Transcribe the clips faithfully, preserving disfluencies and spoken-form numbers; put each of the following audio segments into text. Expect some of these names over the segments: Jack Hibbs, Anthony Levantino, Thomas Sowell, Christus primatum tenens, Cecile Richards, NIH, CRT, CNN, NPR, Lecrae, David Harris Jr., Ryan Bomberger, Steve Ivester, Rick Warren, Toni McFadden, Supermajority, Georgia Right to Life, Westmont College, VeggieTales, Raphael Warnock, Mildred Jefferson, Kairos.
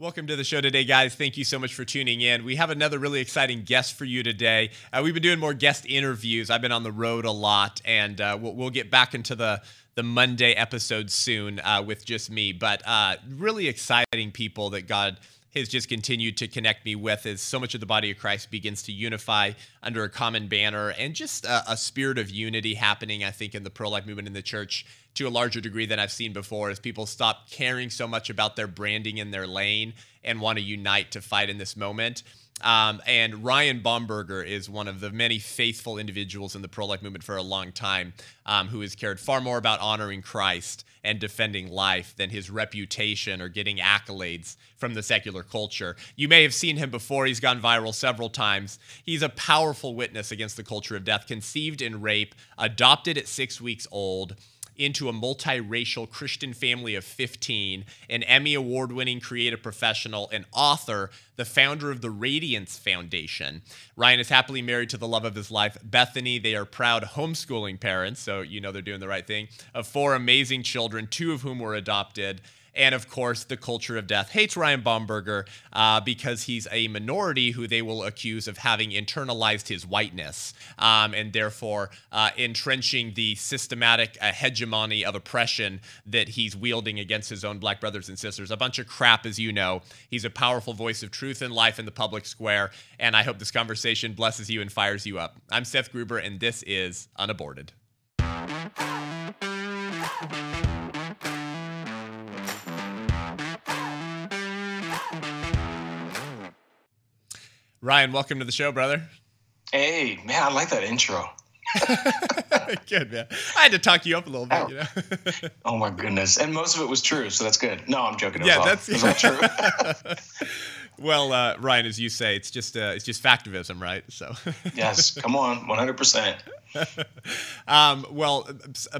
Welcome to the show today, guys. Thank you so much for tuning in. We have another really exciting guest for you today. Uh, we've been doing more guest interviews. I've been on the road a lot, and uh, we'll, we'll get back into the, the Monday episode soon uh, with just me. But uh, really exciting people that God has just continued to connect me with as so much of the body of Christ begins to unify under a common banner, and just a, a spirit of unity happening, I think, in the pro-life movement in the church to a larger degree than I've seen before, as people stop caring so much about their branding in their lane and want to unite to fight in this moment. Um, and Ryan Bomberger is one of the many faithful individuals in the pro-life movement for a long time, um, who has cared far more about honoring Christ and defending life than his reputation or getting accolades from the secular culture. You may have seen him before. He's gone viral several times. He's a powerful witness against the culture of death, conceived in rape, adopted at six weeks old, into a multiracial Christian family of fifteen, an Emmy Award-winning creative professional, an author, the founder of the Radiance Foundation. Ryan is happily married to the love of his life, Bethany. They are proud homeschooling parents, so you know they're doing the right thing, of four amazing children, two of whom were adopted. And of course, the culture of death hates Ryan Bomberger uh, because he's a minority who they will accuse of having internalized his whiteness, um, and therefore uh, entrenching the systematic uh, hegemony of oppression that he's wielding against his own black brothers and sisters. A bunch of crap, as you know. He's a powerful voice of truth and life in the public square, and I hope this conversation blesses you and fires you up. I'm Seth Gruber, and this is Unaborted. Ryan, welcome to the show, brother. Hey, man, I like that intro. Good, man. I had to talk you up a little bit, oh. you know. Oh, my goodness. And most of it was true, so that's good. No, I'm joking. It yeah, was that's all. Yeah. It was all true. Well, uh, Ryan, as you say, it's just uh, it's just factivism, right? So yes, come on, one hundred percent. Um, well,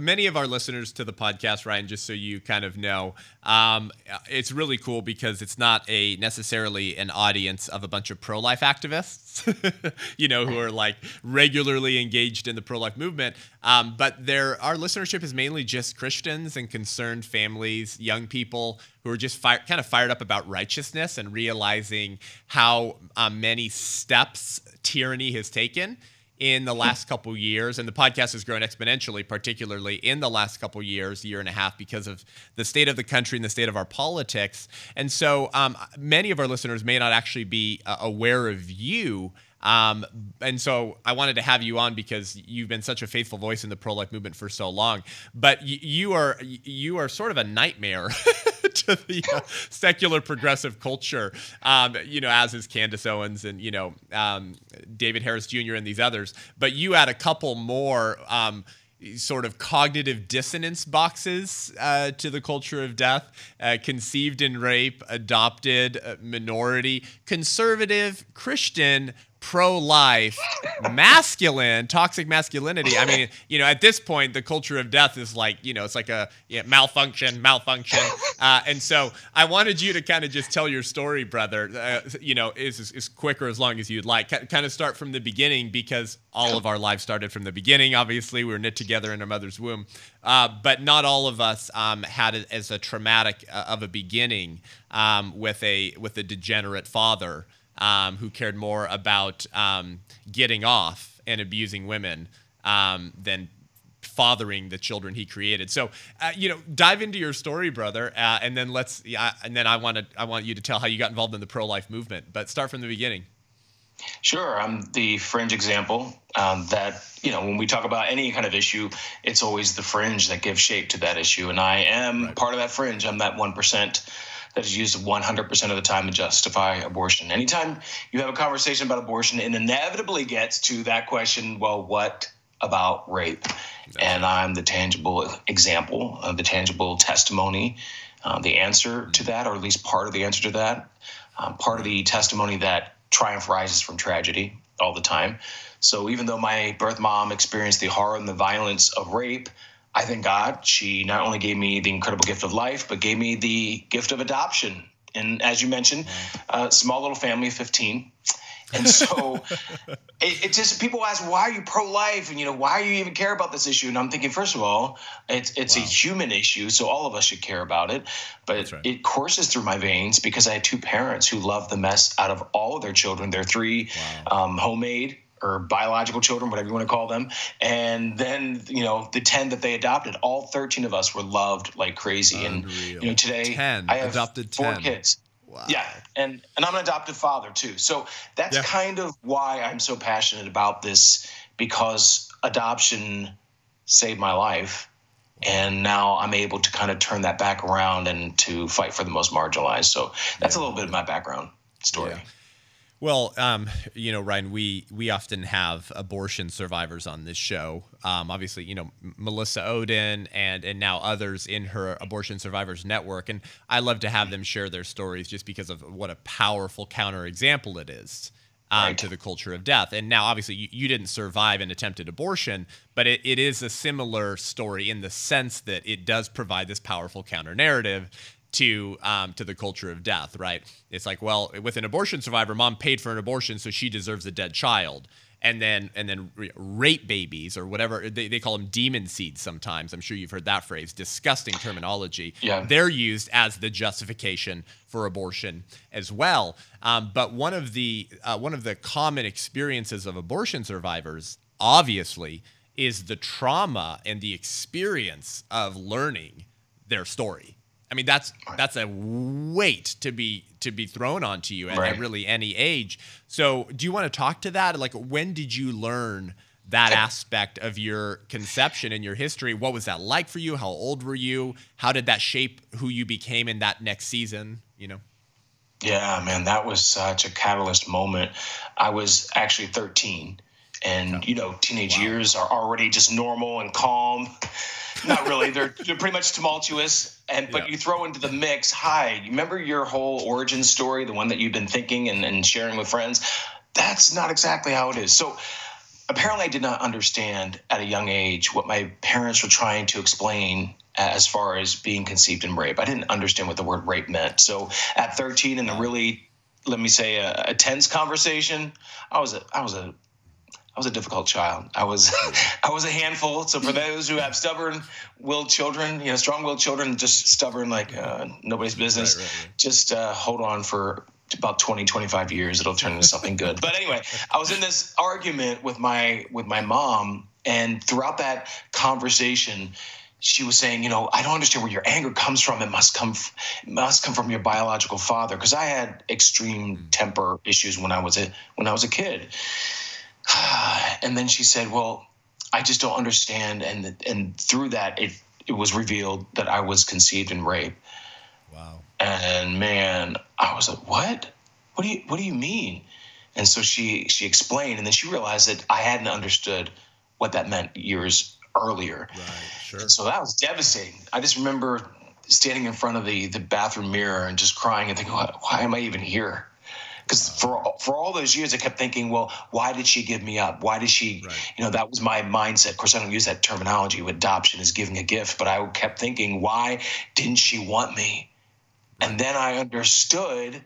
many of our listeners to the podcast, Ryan, just so you kind of know, um, it's really cool because it's not a necessarily an audience of a bunch of pro-life activists, you know, who are like regularly engaged in the pro-life movement. Um, but there, our listenership is mainly just Christians and concerned families, young people who are just fire, kind of fired up about righteousness and realizing how uh, many steps tyranny has taken in the last couple years. And the podcast has grown exponentially, particularly in the last couple years, year and a half, because of the state of the country and the state of our politics. And so um, many of our listeners may not actually be uh, aware of you. Um, and so I wanted to have you on because you've been such a faithful voice in the pro-life movement for so long. But y- you are you are sort of a nightmare to the uh, secular progressive culture, um, you know, as is Candace Owens and, you know, um, David Harris Junior and these others. But you had a couple more um, sort of cognitive dissonance boxes uh, to the culture of death, uh, conceived in rape, adopted, uh, minority, conservative, Christian, pro-life, masculine, toxic masculinity. I mean, you know, at this point, the culture of death is like, you know, it's like a yeah, malfunction, malfunction. Uh, and so I wanted you to kind of just tell your story, brother, uh, you know, as, as quick or as long as you'd like. C- kind of start from the beginning, because all of our lives started from the beginning. Obviously, we were knit together in our mother's womb. Uh, but not all of us um, had it as a traumatic uh, of a beginning um, with a with a degenerate father. Um, who cared more about um, getting off and abusing women um, than fathering the children he created. So, uh, you know, dive into your story, brother, uh, and then let's. Uh, and then I want to. I want you to tell how you got involved in the pro-life movement. But start from the beginning. Sure, I'm the fringe example um, that, you know, when we talk about any kind of issue, it's always the fringe that gives shape to that issue, and I am right. part of that fringe. I'm that one percent. That is used one hundred percent of the time to justify abortion. Anytime you have a conversation about abortion, it inevitably gets to that question, well, what about rape? No. And I'm the tangible example, uh, the tangible testimony, uh, the answer to that, or at least part of the answer to that, um, part of the testimony that triumph rises from tragedy all the time. So even though my birth mom experienced the horror and the violence of rape, I thank God she not only gave me the incredible gift of life, but gave me the gift of adoption. And as you mentioned, a uh, small little family of fifteen. And so it, it just, people ask, why are you pro-life? And, you know, why do you even care about this issue? And I'm thinking, first of all, it's it's wow. a human issue, so all of us should care about it. But it, right. it courses through my veins because I had two parents who loved the mess out of all of their children. Their three wow. um, homemade or biological children, whatever you want to call them. And then, you know, the ten that they adopted, all thirteen of us were loved like crazy. Unreal. And, you know, today ten. I have adopted four ten. Kids. Wow. Yeah, and, and I'm an adoptive father too. So that's yeah. kind of why I'm so passionate about this, because adoption saved my life. And now I'm able to kind of turn that back around and to fight for the most marginalized. So that's yeah. a little bit of my background story. Yeah. Well, um, you know, Ryan, we we often have abortion survivors on this show. Um, obviously, you know, Melissa Ohden and and now others in her Abortion Survivors Network. And I love to have them share their stories just because of what a powerful counterexample it is um, right. to the culture of death. And now, obviously, you, you didn't survive an attempted abortion, but it, it is a similar story in the sense that it does provide this powerful counter-narrative to um, to the culture of death, right? It's like, well, with an abortion survivor, mom paid for an abortion, so she deserves a dead child. And then and then rape babies or whatever, they, they call them demon seeds sometimes. I'm sure you've heard that phrase, disgusting terminology. Yeah. They're used as the justification for abortion as well. Um, but one of the uh, one of the common experiences of abortion survivors, obviously, is the trauma and the experience of learning their story. I mean, that's that's a weight to be to be thrown onto you at, right. at really any age. So do you want to talk to that? Like, when did you learn that aspect of your conception and your history? What was that like for you? How old were you? How did that shape who you became in that next season, you know? Yeah, man, that was such a catalyst moment. I was actually thirteen. And, you know, teenage wow. years are already just normal and calm. Not really. They're, they're pretty much tumultuous. And But yeah. you throw into the mix, hi, you remember your whole origin story, the one that you've been thinking and, and sharing with friends? That's not exactly how it is. So apparently I did not understand at a young age what my parents were trying to explain as far as being conceived in rape. I didn't understand what the word rape meant. So at thirteen, in a really, let me say, a, a tense conversation, I was a, I was a I was a difficult child. I was, I was a handful. So for those who have stubborn-willed children, you know, strong-willed children, just stubborn like uh, nobody's business, right, right, right. just uh, hold on for about twenty, twenty-five years. It'll turn into something good. But anyway, I was in this argument with my with my mom, and throughout that conversation, she was saying, you know, I don't understand where your anger comes from. It must come, f- it must come from your biological father, because I had extreme temper issues when I was a when I was a kid. And then she said, well, I just don't understand. And and through that, it, it was revealed that I was conceived in rape. Wow. And, man, I was like, what? What do you what do you mean? And so she, she explained, and then she realized that I hadn't understood what that meant years earlier. Right, sure. And so that was devastating. I just remember standing in front of the, the bathroom mirror and just crying and thinking, why, why am I even here? Because for for all those years, I kept thinking, well, why did she give me up? Why did she, right. you know, that was my mindset. Of course, I don't use that terminology. Adoption is giving a gift. But I kept thinking, why didn't she want me? Right. And then I understood,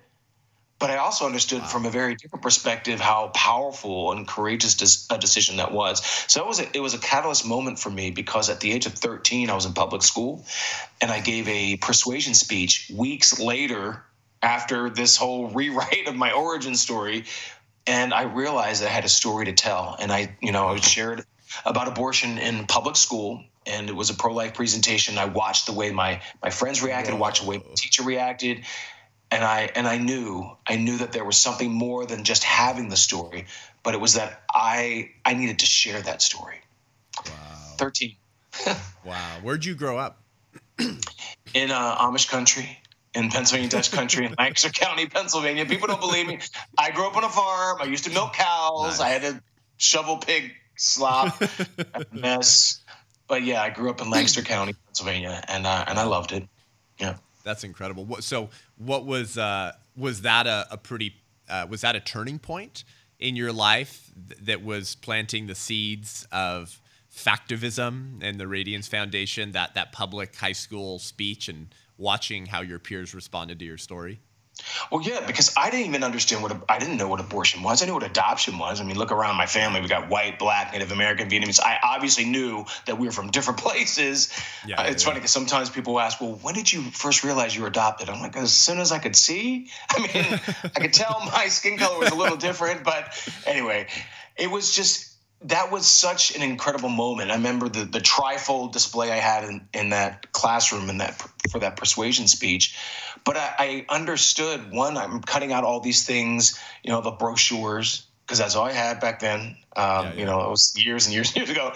but I also understood wow. from a very different perspective how powerful and courageous a decision that was. So it was a, it was a catalyst moment for me, because at the age of thirteen, I was in public school, and I gave a persuasion speech weeks later, after this whole rewrite of my origin story. And I realized I had a story to tell. And I, you know, I shared about abortion in public school, and it was a pro-life presentation. I watched the way my, my friends reacted, watched the way my teacher reacted. And I, and I knew, I knew that there was something more than just having the story, but it was that I, I needed to share that story. Wow. thirteen. Wow. Where'd you grow up? In uh, Amish country. In Pennsylvania Dutch country, in Lancaster County, Pennsylvania. People don't believe me. I grew up on a farm. I used to milk cows. Nice. I had to shovel pig slop, mess. But yeah, I grew up in Lancaster County, Pennsylvania, and uh, and I loved it. Yeah, that's incredible. What, so, what was uh, was that a, a pretty uh, was that a turning point in your life th- that was planting the seeds of factivism and the Radiance Foundation? That that public high school speech and watching how your peers responded to your story? Well, yeah, because I didn't even understand what I didn't know what abortion was. I knew what adoption was. I mean, look around my family. We got white, black, Native American, Vietnamese. I obviously knew that we were from different places. Yeah, uh, it's yeah. funny because sometimes people ask, well, when did you first realize you were adopted? I'm like, as soon as I could see. I mean, I could tell my skin color was a little different. But anyway, it was just that was such an incredible moment. I remember the, the trifold display I had in, in that classroom in that for that persuasion speech. But I, I understood, one, I'm cutting out all these things, you know, the brochures, because that's all I had back then. Um, yeah, yeah. You know, it was years and years and years ago.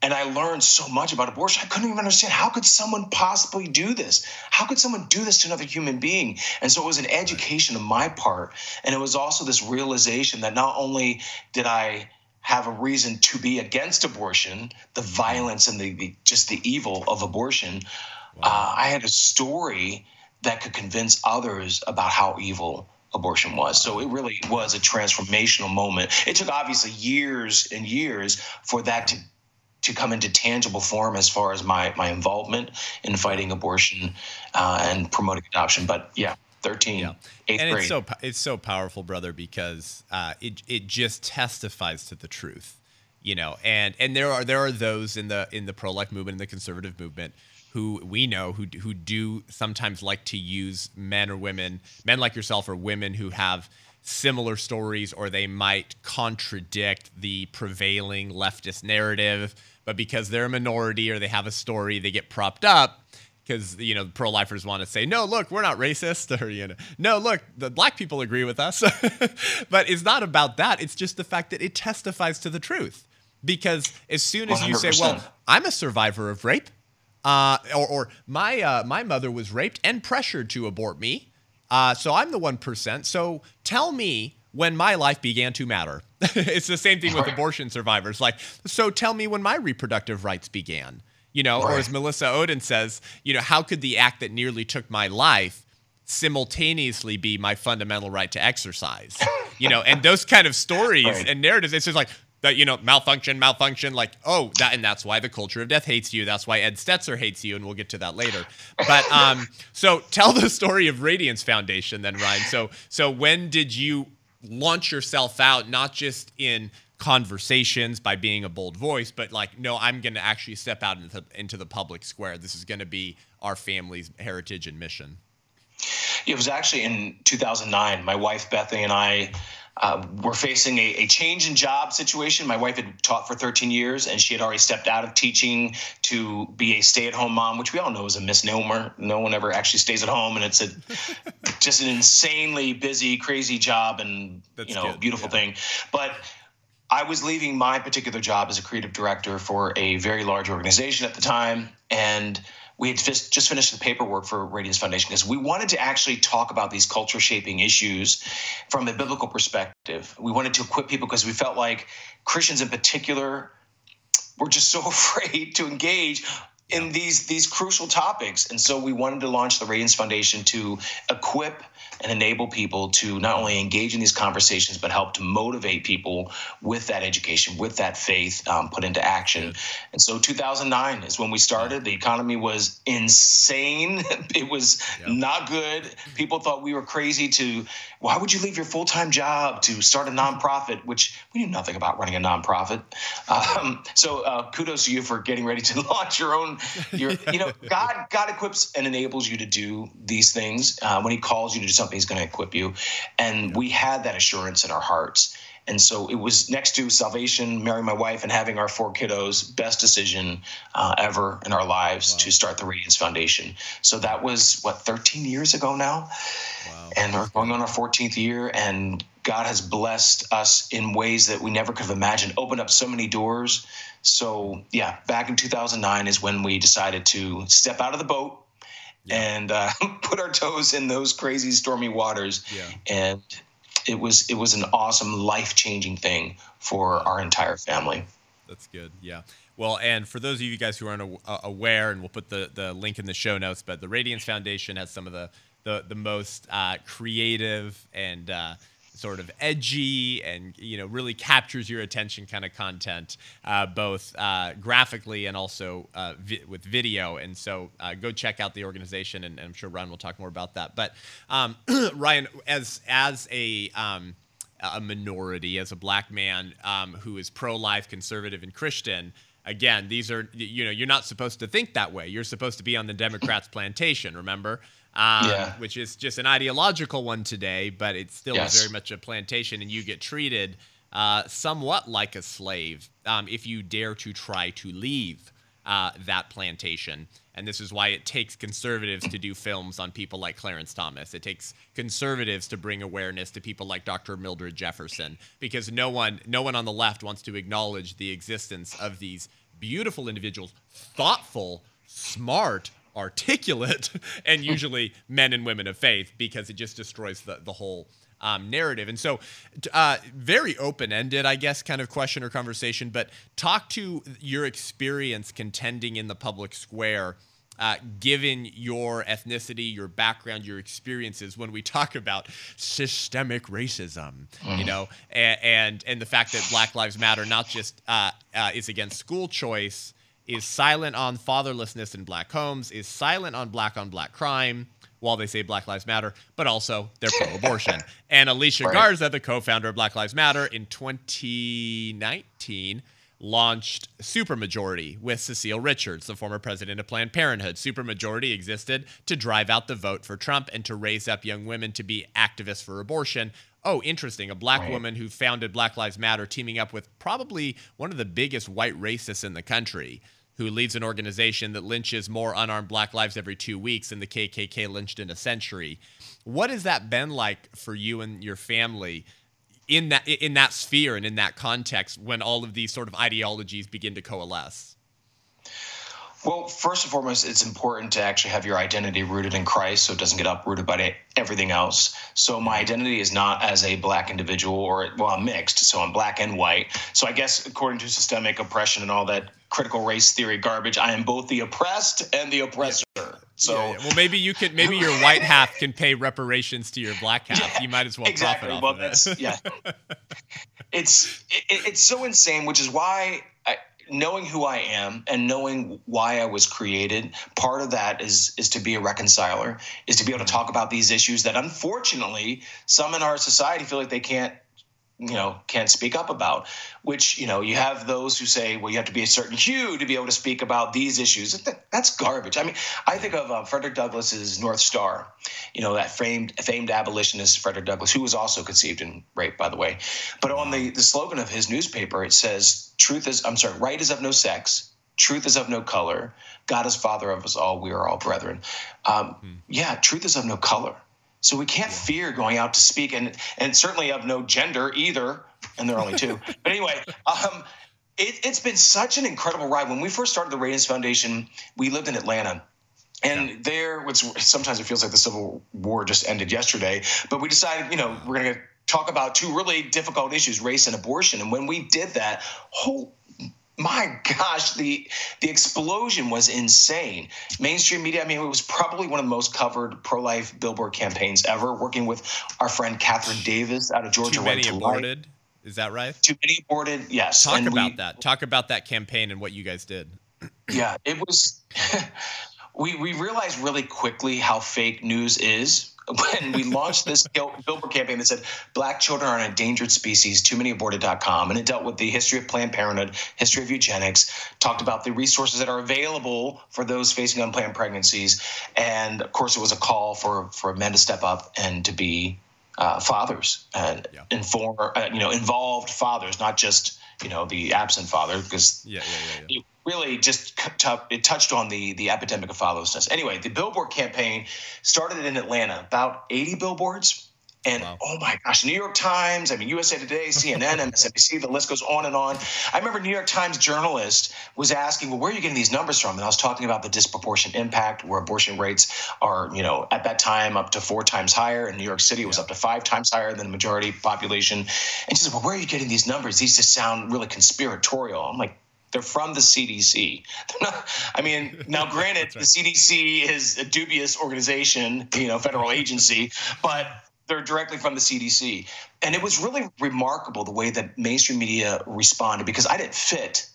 And I learned so much about abortion. I couldn't even understand, how could someone possibly do this? How could someone do this to another human being? And so it was an education on my part. And it was also this realization that not only did I have a reason to be against abortion, the violence and the, the just the evil of abortion, wow. uh, I had a story that could convince others about how evil abortion was. So it really was a transformational moment. It took obviously years and years for that to, to come into tangible form as far as my, my involvement in fighting abortion uh, and promoting adoption. But yeah, thirteen, yeah. eighth and grade. It's so, it's so powerful, brother, because uh, it it just testifies to the truth, you know. And and there are there are those in the in the pro-life movement, in the conservative movement, who we know who who do sometimes like to use men or women, men like yourself or women who have similar stories, or they might contradict the prevailing leftist narrative, but because they're a minority or they have a story, they get propped up because, you know, pro-lifers want to say, no, look, we're not racist, or, you know, no, look, the black people agree with us. But it's not about that. It's just the fact that it testifies to the truth, because as soon as one hundred percent you say, well, I'm a survivor of rape, Uh, or, or my uh, my mother was raped and pressured to abort me, uh, so I'm the one percent. So tell me when my life began to matter. It's the same thing with abortion survivors. Like, so tell me when my reproductive rights began. You know, or as Melissa Ohden says, you know, how could the act that nearly took my life simultaneously be my fundamental right to exercise? You know, and those kind of stories right. and narratives. It's just like, that, you know, malfunction, malfunction, like, oh, that, and that's why the culture of death hates you. That's why Ed Stetzer hates you, and we'll get to that later. But um, so tell the story of Radiance Foundation then, Ryan. So so when did you launch yourself out, not just in conversations by being a bold voice, but like, no, I'm going to actually step out into, into the public square. This is going to be our family's heritage and mission. It was actually in two thousand nine. My wife, Bethany, and I Uh, we're facing a, a change in job situation. My wife had taught for thirteen years, and she had already stepped out of teaching to be a stay-at-home mom, which we all know is a misnomer. No one ever actually stays at home, and it's a just an insanely busy, crazy job, and That's you know, good. beautiful yeah. thing. But I was leaving my particular job as a creative director for a very large organization at the time, and we had just finished the paperwork for Radiance Foundation because we wanted to actually talk about these culture-shaping issues from a biblical perspective. We wanted to equip people because we felt like Christians in particular were just so afraid to engage in these these crucial topics. And so we wanted to launch the Radiance Foundation to equip and enable people to not only engage in these conversations, but help to motivate people with that education, with that faith um, put into action. And so two thousand nine is when we started. The economy was insane. It was yep. not good. People thought we were crazy to, why would you leave your full-time job to start a nonprofit, which we knew nothing about running a nonprofit. Um, so uh, kudos to you for getting ready to launch your own. Your, you know, God, God equips and enables you to do these things. Uh, when he calls you to do something, he's going to equip you. And we had that assurance in our hearts. And so it was next to salvation, marrying my wife, and having our four kiddos, best decision uh, ever in our lives wow. to start the Radiance Foundation. So that was, what, thirteen years ago now? Wow. And we're going on our fourteenth year, and God has blessed us in ways that we never could have imagined, opened up so many doors. So, yeah, back in two thousand nine is when we decided to step out of the boat, and uh, put our toes in those crazy stormy waters. Yeah. And it was it was an awesome, life-changing thing for our entire family. That's good. Yeah. Well, and for those of you guys who aren't aware, and we'll put the, the link in the show notes, but the Radiance Foundation has some of the, the, the most uh, creative and uh, sort of edgy and, you know, really captures your attention kind of content, uh, both uh, graphically and also uh, vi- with video. And so uh, go check out the organization, and, and I'm sure Ryan will talk more about that. But um, Ryan, as as a um, a minority, as a black man um, who is pro-life, conservative, and Christian, again, these are, you know, you're not supposed to think that way. You're supposed to be on the Democrats' plantation, remember? Um, yeah. Which is just an ideological one today, but it's still yes. very much a plantation, and you get treated uh, somewhat like a slave um, if you dare to try to leave uh, that plantation. And this is why it takes conservatives to do films on people like Clarence Thomas. It takes conservatives to bring awareness to people like Doctor Mildred Jefferson, because no one, no one on the left wants to acknowledge the existence of these beautiful individuals, thoughtful, smart, articulate, and usually men and women of faith, because it just destroys the, the whole um, narrative. And so uh, very open-ended, I guess, kind of question or conversation, but talk to your experience contending in the public square, uh, given your ethnicity, your background, your experiences, when we talk about systemic racism, mm. you know, and, and, and the fact that Black Lives Matter not just uh, uh, is against school choice, is silent on fatherlessness in black homes, is silent on black-on-black crime, while they say Black Lives Matter, but also they're pro-abortion. And Alicia right. Garza, the co-founder of Black Lives Matter, in twenty nineteen launched Supermajority with Cecile Richards, the former president of Planned Parenthood. Supermajority existed to drive out the vote for Trump and to raise up young women to be activists for abortion. Oh, interesting. A black right. woman who founded Black Lives Matter, teaming up with probably one of the biggest white racists in the country, who leads an organization that lynches more unarmed black lives every two weeks than the K K K lynched in a century. What has that been like for you and your family in that, in that sphere and in that context, when all of these sort of ideologies begin to coalesce? Well, first and foremost, it's important to actually have your identity rooted in Christ so it doesn't get uprooted by everything else. So my identity is not as a black individual, or, well, I'm mixed, so I'm black and white. So I guess according to systemic oppression and all that critical race theory garbage, I am both the oppressed and the oppressor. So yeah, yeah. Well, maybe you could, maybe your white half can pay reparations to your black half. Yeah, you might as well exactly. profit off well, of it. Yeah. It's, it, it's so insane, which is why I, knowing who I am and knowing why I was created, part of that is is to be a reconciler, is to be able to talk about these issues that unfortunately some in our society feel like they can't, you know, can't speak up about. Which, you know, you have those who say, well, you have to be a certain hue to be able to speak about these issues. That's garbage. I mean, I think of uh, Frederick Douglass's North Star, you know, that famed famed abolitionist Frederick Douglass, who was also conceived and raped, by the way. But on the, the slogan of his newspaper, it says, Truth is, I'm sorry, right is of no sex. Truth is of no color. God is father of us all. We are all brethren. Um, hmm. Yeah, truth is of no color. So we can't yeah. fear going out to speak, and and certainly of no gender either. And there are only two. But anyway, um, it, it's been such an incredible ride. When we first started the Radiance Foundation, we lived in Atlanta. And yeah. there, which sometimes it feels like the Civil War just ended yesterday. But we decided, you know, we're going to talk about two really difficult issues, race and abortion. And when we did that, oh my gosh, the the explosion was insane. Mainstream media, I mean, it was probably one of the most covered pro-life billboard campaigns ever, working with our friend Catherine Davis out of Georgia Right to Life. Too many aborted, is that right? Too many aborted, yes. Talk and about we, that. Talk about that campaign and what you guys did. Yeah, it was – we we realized really quickly how fake news is. When we launched this billboard campaign that said, Black children are an endangered species, too many aborted dot com, and it dealt with the history of Planned Parenthood, history of eugenics, talked about the resources that are available for those facing unplanned pregnancies. And, of course, it was a call for, for men to step up and to be uh, fathers and yeah. inform, uh, you know, involved fathers, not just, you know, the absent father, because yeah, yeah, yeah, yeah. it really just t- it touched on the the epidemic of fatherlessness. Anyway, the billboard campaign started in Atlanta, about eighty billboards, and wow. oh my gosh, New York Times, I mean U S A Today, C N N, M S N B C, the list goes on and on. I remember New York Times journalist was asking, well, where are you getting these numbers from? And I was talking about the disproportionate impact, where abortion rates are, you know, at that time up to four times higher. In New York City, it was yeah. up to five times higher than the majority population. And she said, well, where are you getting these numbers? These just sound really conspiratorial. I'm like, they're from the C D C. They're not, I mean, now granted, right. the C D C is a dubious organization, you know, federal agency, but They're directly from the C D C. And it was really remarkable the way that mainstream media responded, because I didn't fit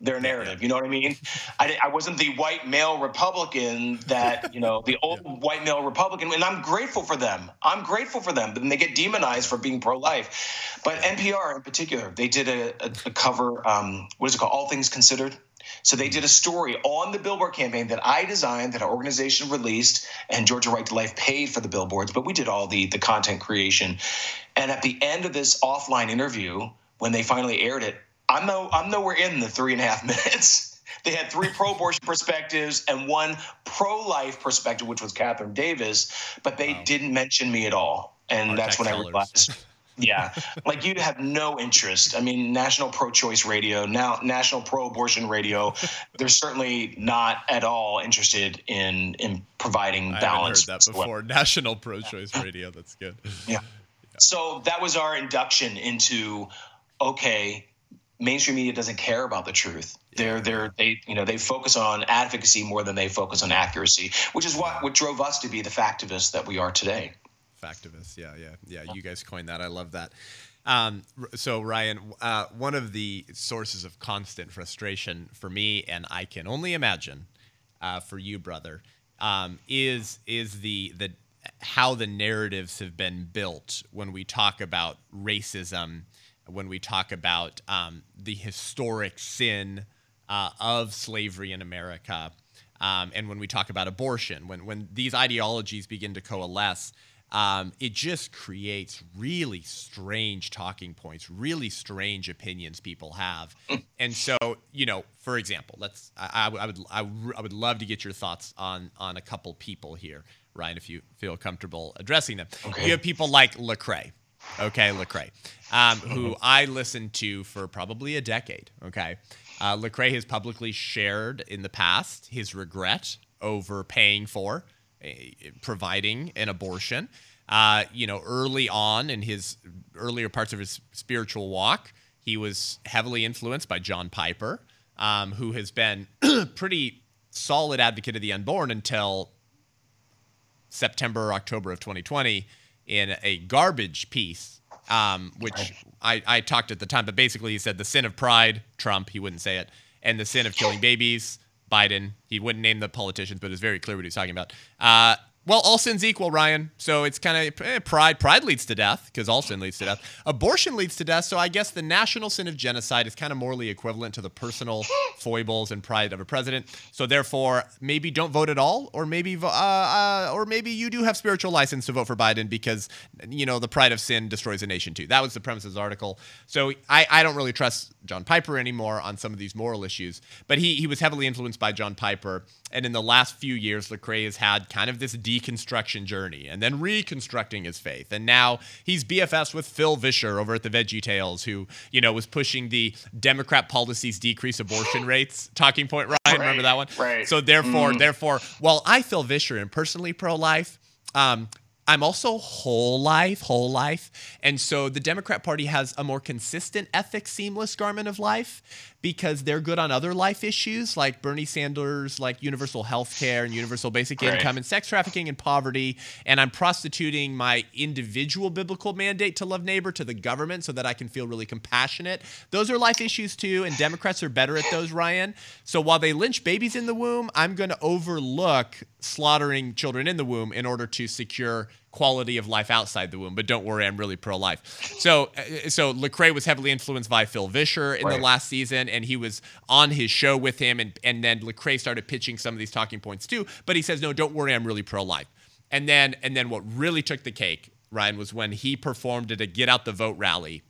their narrative. You know what I mean? I, I wasn't the white male Republican that, you know, the old yeah. white male Republican. And I'm grateful for them. I'm grateful for them. But then they get demonized for being pro-life. But N P R in particular, they did a, a, a cover, um, what is it called? All Things Considered. So they did a story on the billboard campaign that I designed, that our organization released, and Georgia Right to Life paid for the billboards. But we did all the, the content creation. And at the end of this offline interview, when they finally aired it, I'm no, I'm nowhere in the three and a half minutes. They had three pro-abortion perspectives and one pro-life perspective, which was Catherine Davis, but they wow. didn't mention me at all. And Art that's when colors. I realized, yeah, like you have no interest. I mean, National Pro-Choice Radio, now National Pro-Abortion Radio, they're certainly not at all interested in in providing I balance. I heard that before. Well. National Pro-Choice yeah. Radio, that's good. Yeah. yeah. So that was our induction into, okay, mainstream media doesn't care about the truth. They're they're they you know they focus on advocacy more than they focus on accuracy, which is what what drove us to be the factivists that we are today. Factivists, yeah, yeah, yeah. You guys coined that. I love that. Um, so Ryan, uh, one of the sources of constant frustration for me, and I can only imagine uh, for you, brother, um, is is the the how the narratives have been built when we talk about racism. When we talk about um, the historic sin uh, of slavery in America, um, and when we talk about abortion, when when these ideologies begin to coalesce, um, it just creates really strange talking points, really strange opinions people have. And so, you know, for example, let's I, I would I, I would love to get your thoughts on on a couple people here, Ryan, if you feel comfortable addressing them. Okay. You have people like Lecrae. Okay, Lecrae, um, who I listened to for probably a decade. Okay, uh, Lecrae has publicly shared in the past his regret over paying for, uh, providing an abortion. Uh, you know, early on in his earlier parts of his spiritual walk, he was heavily influenced by John Piper, um, who has been pretty solid advocate of the unborn until September, October of twenty twenty. In a garbage piece, um, which I, I talked at the time, but basically he said the sin of pride, Trump, he wouldn't say it, and the sin of killing babies, Biden, he wouldn't name the politicians, but it's very clear what he was talking about. Uh, well, all sin's equal, Ryan, so it's kind of eh, pride. Pride leads to death, because all sin leads to death. Abortion leads to death, so I guess the national sin of genocide is kind of morally equivalent to the personal foibles and pride of a president. So therefore, maybe don't vote at all, or maybe uh, uh, or maybe you do have spiritual license to vote for Biden because, you know, the pride of sin destroys a nation too. That was the premise of his article. So I, I don't really trust John Piper anymore on some of these moral issues, but he, he was heavily influenced by John Piper. And in the last few years, Lecrae has had kind of this deconstruction journey and then reconstructing his faith. And now he's B F Fs with Phil Vischer over at the VeggieTales, who, you know, was pushing the Democrat policies decrease abortion rates talking point, Ryan. Right, remember that one? Right. So therefore, mm. therefore, while I, Phil Vischer, am personally pro-life, um, I'm also whole life, whole life. And so the Democrat Party has a more consistent, ethics, seamless garment of life because they're good on other life issues like Bernie Sanders, like universal health care and universal basic right. income and sex trafficking and poverty. And I'm prostituting my individual biblical mandate to love neighbor to the government so that I can feel really compassionate. Those are life issues too, and Democrats are better at those, Ryan. So while they lynch babies in the womb, I'm going to overlook slaughtering children in the womb in order to secure quality of life outside the womb. But don't worry, I'm really pro-life. So so Lecrae was heavily influenced by Phil Vischer in right. the last season, and he was on his show with him, and, and then Lecrae started pitching some of these talking points too. But he says, no, don't worry, I'm really pro-life. And then, and then what really took the cake, Ryan, was when he performed at a Get Out the Vote rally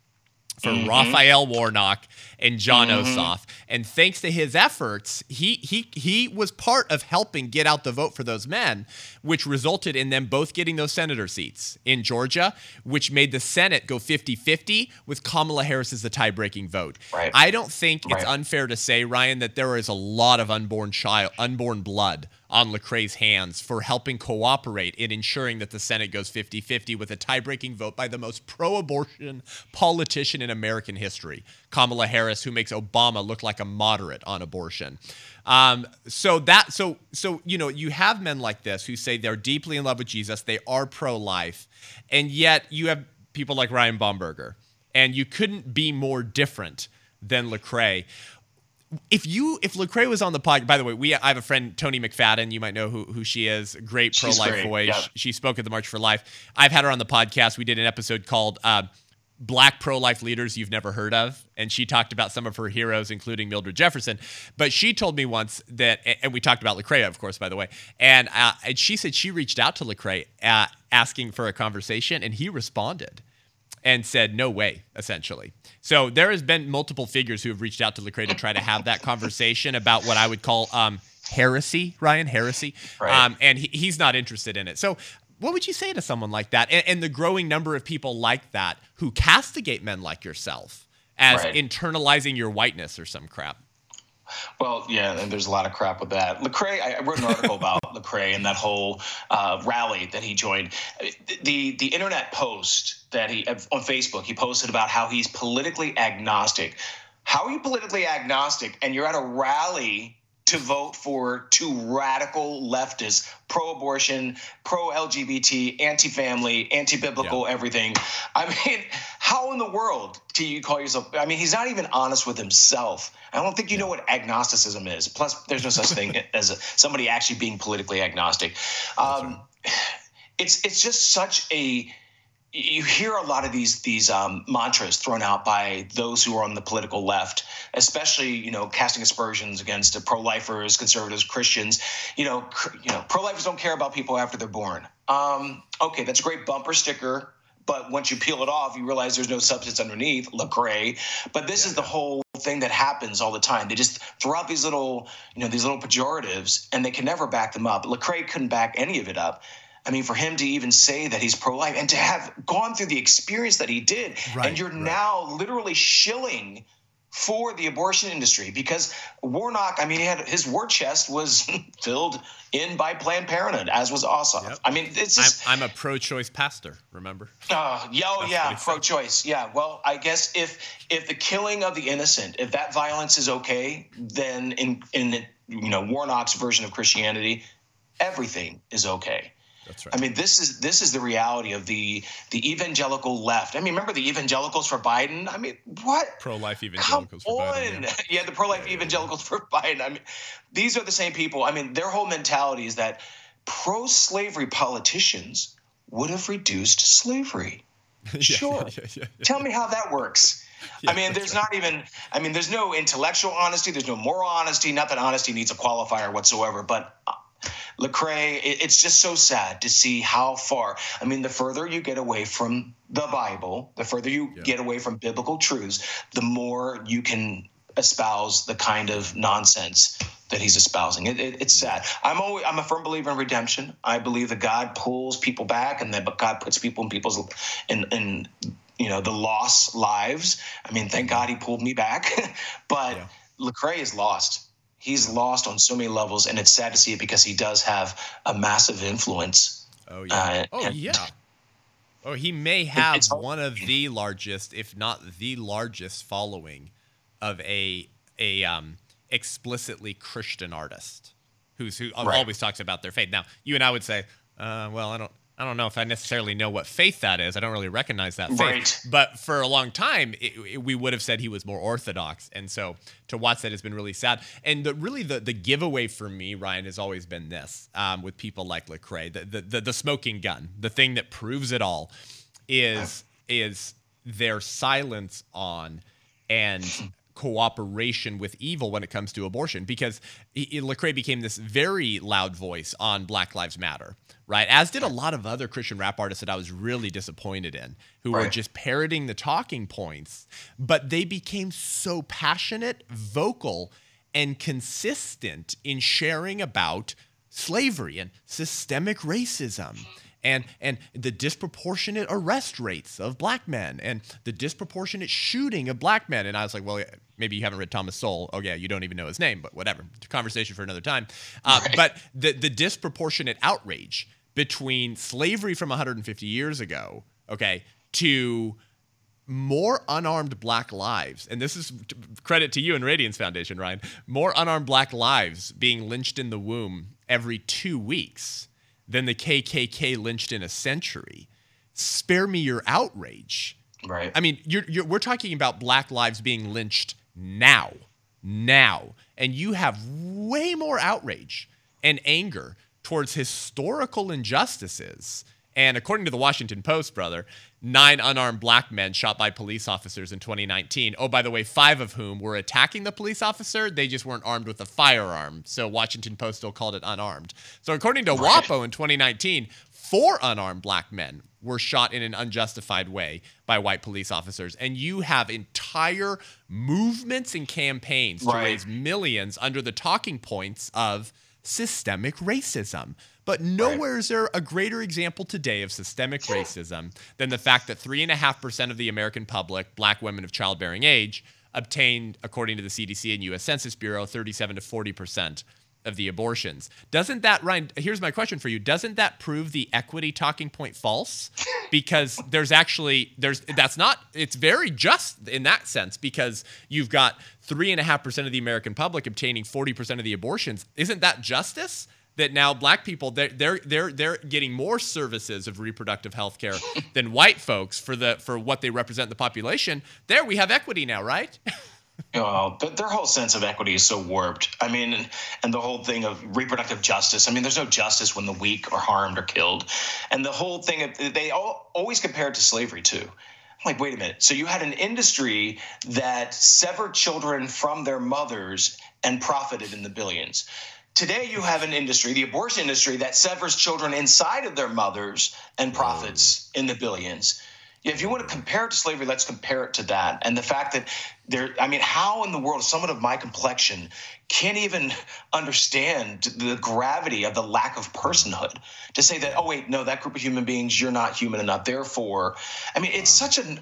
for mm-hmm. Raphael Warnock and John mm-hmm. Ossoff. And thanks to his efforts, he he he was part of helping get out the vote for those men, which resulted in them both getting those senator seats in Georgia, which made the Senate go fifty-fifty with Kamala Harris as the tie-breaking vote. Right. I don't think right. it's unfair to say, Ryan, that there is a lot of unborn child, unborn blood on Lecrae's hands for helping cooperate in ensuring that the Senate goes fifty-fifty with a tie-breaking vote by the most pro-abortion politician in American history, Kamala Harris, who makes Obama look like a moderate on abortion. Um, so that, so, so, you know, you have men like this who say they're deeply in love with Jesus, they are pro-life, and yet you have people like Ryan Bomberger, and you couldn't be more different than Lecrae. If you, if Lecrae was on the podcast, by the way, we, I have a friend, Toni McFadden, you might know who, who she is, great pro-life voice. Yeah. She spoke at the March for Life. I've had her on the podcast. We did an episode called uh, Black Pro-Life Leaders You've Never Heard Of, and she talked about some of her heroes, including Mildred Jefferson. But she told me once that, and we talked about Lecrae, of course, by the way, and, uh, and she said she reached out to Lecrae uh, asking for a conversation, and he responded and said, no way, essentially. So there has been multiple figures who have reached out to Lecrae to try to have that conversation about what I would call um, heresy, Ryan, heresy. Right. Um, and he, he's not interested in it. So what would you say to someone like that? And, and the growing number of people like that who castigate men like yourself as right. internalizing your whiteness or some crap. Well, yeah, and there's a lot of crap with that. Lecrae, I wrote an article about Lecrae and that whole uh, rally that he joined. The, the the internet post that he on Facebook, he posted about how he's politically agnostic. How are you politically agnostic and you're at a rally to vote for two radical leftists, pro-abortion, pro-L G B T, anti-family, anti-biblical, yeah. everything. I mean, how in the world do you call yourself? I mean, he's not even honest with himself. I don't think you yeah. know what agnosticism is. Plus, there's no such thing as a, somebody actually being politically agnostic. Um, right. It's it's just such a. You hear a lot of these these um, mantras thrown out by those who are on the political left, especially, you know, casting aspersions against the pro-lifers, conservatives, Christians. You know, cr- you know, pro-lifers don't care about people after they're born. Um, okay, that's a great bumper sticker, but once you peel it off, you realize there's no substance underneath, Lecrae. But this yeah. is the whole thing that happens all the time. They just throw out these little, you know, these little pejoratives, and they can never back them up. Lecrae couldn't back any of it up. I mean, for him to even say that he's pro-life and to have gone through the experience that he did, right, and you're right. now literally shilling for the abortion industry because Warnock, I mean, he had, his war chest was filled in by Planned Parenthood, as was Ossoff. Yep. I mean, it's just... I'm, I'm a pro-choice pastor, remember? Uh, yeah, oh, yeah, pro-choice. Yeah, well, I guess if if the killing of the innocent, if that violence is okay, then in, in you know, Warnock's version of Christianity, everything is okay. That's right. I mean, this is this is the reality of the the evangelical left. I mean, remember the evangelicals for Biden? I mean, what? Pro-life evangelicals Come for Biden. Yeah. yeah, the pro-life yeah, yeah, evangelicals yeah. for Biden. I mean, these are the same people. I mean, their whole mentality is that pro-slavery politicians would have reduced slavery. yeah, sure. Yeah, yeah, yeah, yeah. Tell me how that works. Yeah, I mean, there's right. not even, I mean, there's no intellectual honesty. There's no moral honesty. Not that honesty needs a qualifier whatsoever, but Lecrae, it's just so sad to see how far. I mean, the further you get away from the Bible, the further you yeah. get away from biblical truths, the more you can espouse the kind of nonsense that he's espousing. It, it, it's sad. I'm always, I'm a firm believer in redemption. I believe that God pulls people back, and that God puts people in people's in in you know the lost lives. I mean, thank God he pulled me back, but yeah. Lecrae is lost. He's lost on so many levels, and it's sad to see it because he does have a massive influence. Oh, yeah. Uh, oh, yeah. Oh, he may have one of the largest, if not the largest, following of a a um, explicitly Christian artist who's who right. always talks about their faith. Now, you and I would say, uh, well, I don't I don't know if I necessarily know what faith that is. I don't really recognize that faith. Right. But for a long time, it, it, we would have said he was more orthodox. And so to watch that has been really sad. And the, really the, the giveaway for me, Ryan, has always been this um, with people like Lecrae, the, the, the, the smoking gun, the thing that proves it all is, is their silence on and cooperation with evil when it comes to abortion, because Lecrae became this very loud voice on Black Lives Matter, right? As did a lot of other Christian rap artists that I was really disappointed in, who right. were just parroting the talking points, but they became so passionate, vocal, and consistent in sharing about slavery and systemic racism and and the disproportionate arrest rates of black men and the disproportionate shooting of black men. And I was like, well, maybe you haven't read Thomas Sowell. Oh, yeah, you don't even know his name, but whatever. Conversation for another time. Uh, right. But the, the disproportionate outrage between slavery from one hundred fifty years ago, okay, to more unarmed black lives, and this is t- credit to you and Radiance Foundation, Ryan, more unarmed black lives being lynched in the womb every two weeks than the K K K lynched in a century. Spare me your outrage. Right. I mean, you're, you're, we're talking about black lives being lynched now, now, and you have way more outrage and anger towards historical injustices. And according to the Washington Post, brother, nine unarmed black men shot by police officers in twenty nineteen. Oh, by the way, five of whom were attacking the police officer. They just weren't armed with a firearm. So Washington Post still called it unarmed. So according to WAPO in twenty nineteen, four unarmed black men were shot in an unjustified way by white police officers. And you have entire movements and campaigns to right. raise millions under the talking points of systemic racism. But nowhere right. is there a greater example today of systemic racism than the fact that three point five percent of the American public, black women of childbearing age, obtained, according to the C D C and U S Census Bureau, thirty-seven to forty percent of the abortions. Doesn't that, Ryan, here's my question for you. Doesn't that prove the equity talking point false? Because there's actually, there's that's not, it's very just in that sense, because you've got three point five percent of the American public obtaining forty percent of the abortions. Isn't that justice? That now black people, they're they're they're they're getting more services of reproductive health care than white folks for the for what they represent in the population. There we have equity now, right? Oh, but their whole sense of equity is so warped. I mean, and the whole thing of reproductive justice. I mean, there's no justice when the weak are harmed or killed, and the whole thing of, they all always compare it to slavery too. I'm like, wait a minute. So you had an industry that severed children from their mothers and profited in the billions. Today you have an industry, the abortion industry, that severs children inside of their mothers and profits in the billions. If you want to compare it to slavery, let's compare it to that. And the fact that there, I mean, how in the world someone of my complexion can't even understand the gravity of the lack of personhood to say that, oh, wait, no, that group of human beings, you're not human enough. Therefore, I mean, it's such a...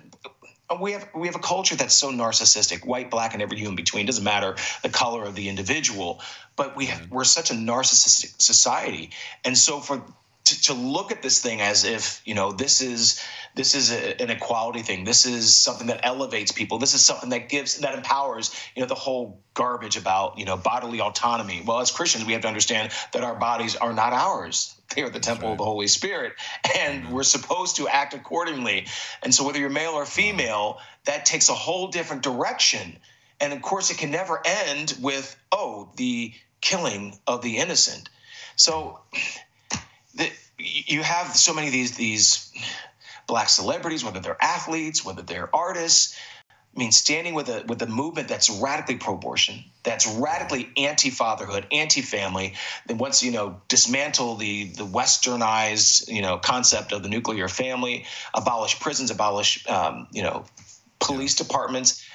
We have we have a culture that's so narcissistic, white, black, and everything in between. It doesn't matter the color of the individual, but we have, we're such a narcissistic society, and so for to, to look at this thing as if, you know, this is this is a, an equality thing. This is something that elevates people. This is something that gives that empowers. You know, the whole garbage about, you know, bodily autonomy. Well, as Christians, we have to understand that our bodies are not ours. They are the temple right. of the Holy Spirit, and we're supposed to act accordingly. And so whether you're male or female, that takes a whole different direction. And of course, it can never end with, oh, the killing of the innocent. So the, you have so many of these, these black celebrities, whether they're athletes, whether they're artists, I mean, standing with a with a movement that's radically pro-abortion, that's radically anti-fatherhood, anti-family, then once, you know, dismantle the the westernized, you know, concept of the nuclear family, abolish prisons, abolish, um, you know, police departments.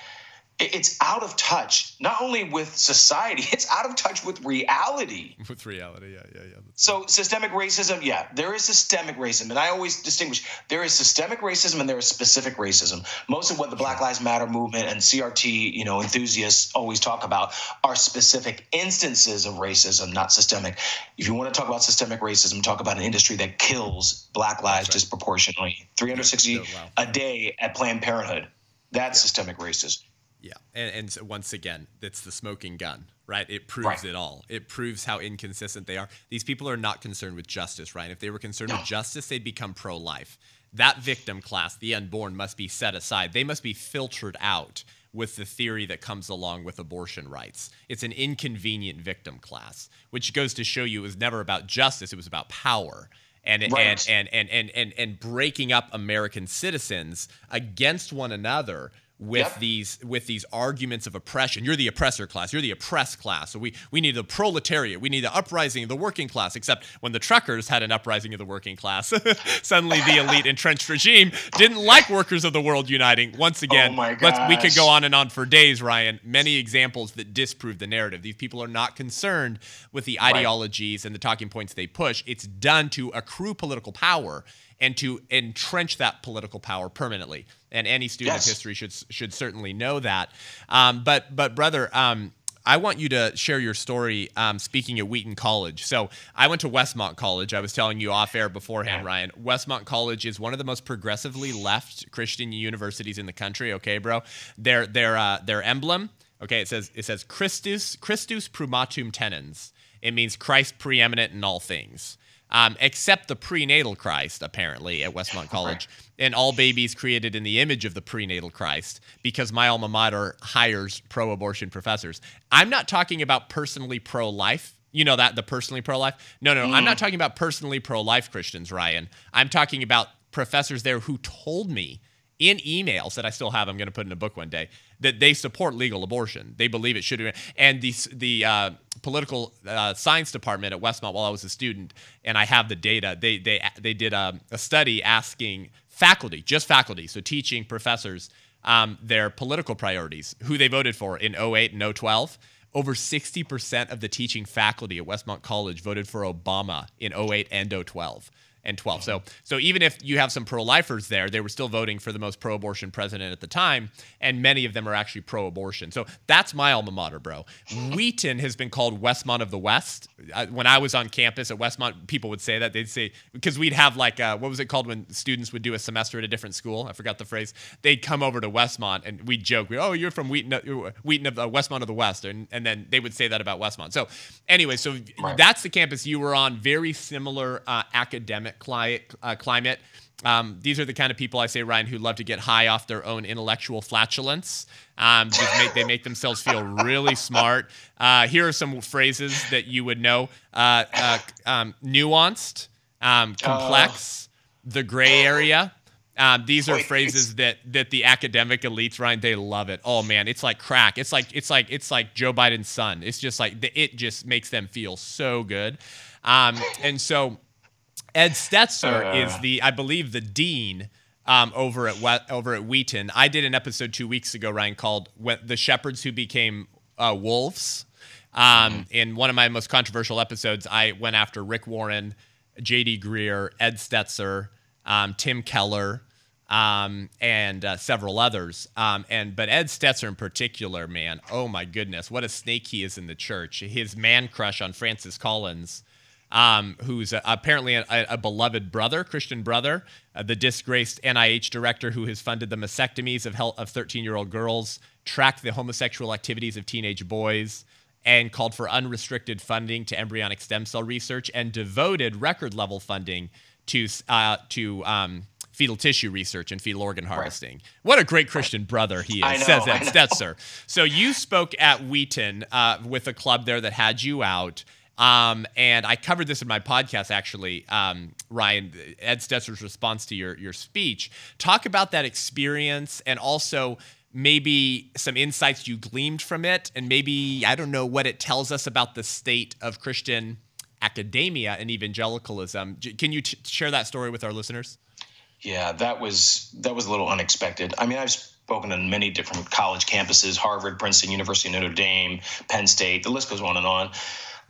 It, it's out of touch, not only with society, it's out of touch with reality. With reality, yeah, yeah, yeah. So systemic racism, yeah, there is systemic racism. And I always distinguish, there is systemic racism and there is specific racism. Most of what the Black Lives Matter movement and C R T, you know, enthusiasts always talk about are specific instances of racism, not systemic. If you want to talk about systemic racism, talk about an industry that kills black lives right. disproportionately. three hundred sixty oh, wow. a day at Planned Parenthood. That's yeah. systemic racism. Yeah, and, and so once again, it's the smoking gun, right? It proves right. it all. It proves how inconsistent they are. These people are not concerned with justice, right? If they were concerned no. with justice, they'd become pro-life. That victim class, the unborn, must be set aside. They must be filtered out with the theory that comes along with abortion rights. It's an inconvenient victim class, which goes to show you it was never about justice. It was about power. And, right. and, and, and, and, and, and breaking up American citizens against one another with yep. these with these arguments of oppression. You're the oppressor class. You're the oppressed class. So we, we need the proletariat. We need the uprising of the working class, except when the truckers had an uprising of the working class, suddenly the elite entrenched regime didn't like workers of the world uniting. Once again, oh my gosh. let's, we could go on and on for days, Ryan. Many examples that disprove the narrative. These people are not concerned with the ideologies right. and the talking points they push. It's done to accrue political power and to entrench that political power permanently. And any student yes. of history should should certainly know that. Um, but but brother, um, I want you to share your story um, speaking at Wheaton College. So I went to Westmont College. I was telling you off air beforehand, yeah. Ryan. Westmont College is one of the most progressively left Christian universities in the country. Okay, bro. Their their uh, their emblem. Okay, it says it says Christus Christus primatum tenens. It means Christ preeminent in all things. Um, except the prenatal Christ, apparently, at Westmont College, and all babies created in the image of the prenatal Christ, because my alma mater hires pro-abortion professors. I'm not talking about personally pro-life. You know that, the personally pro-life? No, no, mm. I'm not talking about personally pro-life Christians, Ryan. I'm talking about professors there who told me in emails that I still have, I'm going to put in a book one day, that they support legal abortion. They believe it should be. And the the uh, political uh, science department at Westmont, while I was a student, and I have the data, they they they did a, a study asking faculty, just faculty, so teaching professors, um, their political priorities, who they voted for in oh eight and oh twelve. Over sixty percent of the teaching faculty at Westmont College voted for Obama in oh eight and oh twelve. And twelve. So so even if you have some pro-lifers there, they were still voting for the most pro-abortion president at the time, and many of them are actually pro-abortion. So that's my alma mater, bro. Wheaton has been called Westmont of the West. I, when I was on campus at Westmont, people would say that. They'd say, because we'd have like, a, what was it called when students would do a semester at a different school? I forgot the phrase. They'd come over to Westmont, and we'd joke, we'd, oh, you're from Wheaton, Wheaton of the uh, Westmont of the West, and, and then they would say that about Westmont. So anyway, so right. that's the campus you were on, very similar uh, academic Climate, uh, climate. Um, these are the kind of people I say, Ryan, who love to get high off their own intellectual flatulence. Um, just make, they make themselves feel really smart. Uh, here are some phrases that you would know: uh, uh, um, nuanced, um, complex, uh, the gray area. Um, these are phrases that that the academic elites, Ryan, they love it. Oh man, it's like crack. It's like it's like it's like Joe Biden's son. It's just like the, it just makes them feel so good. Um, and so. Ed Stetzer uh, is the, I believe, the dean um, over at we- over at Wheaton. I did an episode two weeks ago, Ryan, called "The Shepherds Who Became uh, Wolves." Um, in one of my most controversial episodes, I went after Rick Warren, J D. Greear, Ed Stetzer, um, Tim Keller, um, and uh, several others. Um, and but Ed Stetzer in particular, man, oh my goodness, what a snake he is in the church. His man crush on Francis Collins. Um, who's a, apparently a, a beloved brother, Christian brother, uh, the disgraced N I H director who has funded the mastectomies of, hel- of thirteen-year-old girls, tracked the homosexual activities of teenage boys, and called for unrestricted funding to embryonic stem cell research and devoted record-level funding to uh, to um, fetal tissue research and fetal organ harvesting. Right. What a great Christian brother he is, I know, says Ed Stetzer. So you spoke at Wheaton uh, with a club there that had you out. Um, and I covered this in my podcast, actually, um, Ryan, Ed Stetzer's response to your, your speech. Talk about that experience and also maybe some insights you gleaned from it. And maybe, I don't know, what it tells us about the state of Christian academia and evangelicalism. Can you t- share that story with our listeners? Yeah, that was that was a little unexpected. I mean, I've spoken on many different college campuses, Harvard, Princeton, University of Notre Dame, Penn State. The list goes on and on.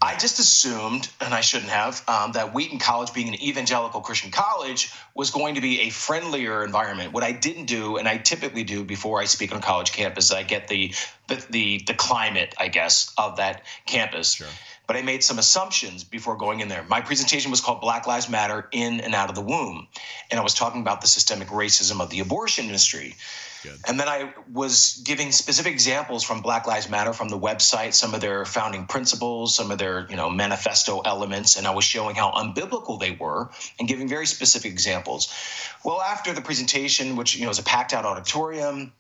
I just assumed, and I shouldn't have, um, that Wheaton College, being an evangelical Christian college, was going to be a friendlier environment. What I didn't do, and I typically do before I speak on college campus, I get the the the, the climate, I guess, of that campus. Sure. But I made some assumptions before going in there. My presentation was called Black Lives Matter in and out of the womb. And I was talking about the systemic racism of the abortion industry. Good. And then I was giving specific examples from Black Lives Matter, from the website, some of their founding principles, some of their, you know, manifesto elements. And I was showing how unbiblical they were and giving very specific examples. Well, after the presentation, which, you know, was a packed out auditorium,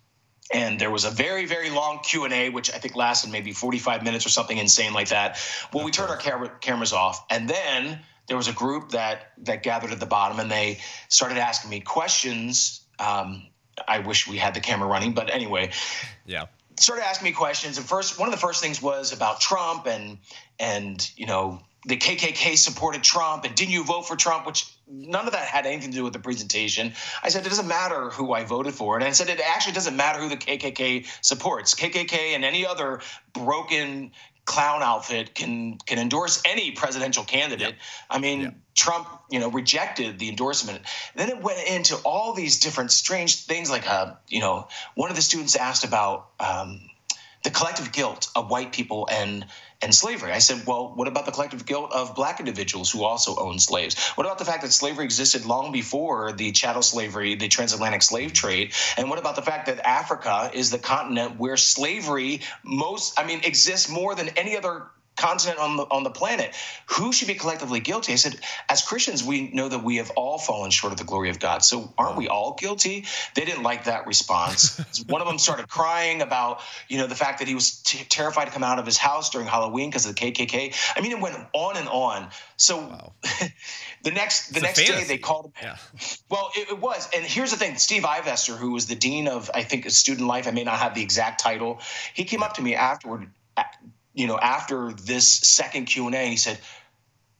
and there was a very, very long Q and A, which I think lasted maybe forty-five minutes or something insane like that. Well, we turned our cam- cameras off. And then there was a group that that gathered at the bottom, and they started asking me questions. Um, I wish we had the camera running, but anyway, yeah, started asking me questions. And first, one of the first things was about Trump and, and, you know, the K K K supported Trump and didn't you vote for Trump, which none of that had anything to do with the presentation. I said, it doesn't matter who I voted for. And I said, it actually doesn't matter who the K K K supports. K K K and any other broken clown outfit can can endorse any presidential candidate. Yep. I mean, yep. Trump, you know, rejected the endorsement. Then it went into all these different strange things, like, uh, you know, one of the students asked about um, the collective guilt of white people and and slavery. I said, well, what about the collective guilt of black individuals who also owned slaves? What about the fact that slavery existed long before the chattel slavery, the transatlantic slave trade? And what about the fact that Africa is the continent where slavery most, I mean, exists more than any other continent on the on the planet? Who should be collectively guilty? I said, as Christians, we know that we have all fallen short of the glory of God. So aren't we all guilty? They didn't like that response. One of them started crying about, you know, the fact that he was t- terrified to come out of his house during Halloween because of the K K K. I mean, it went on and on. So wow. the next the it's next day they called him. Yeah. Well, it, it was. And here's the thing. Steve Ivester, who was the dean of, I think, Student Life, I may not have the exact title, he came yeah. up to me afterward at, you know, after this second Q and A, he said,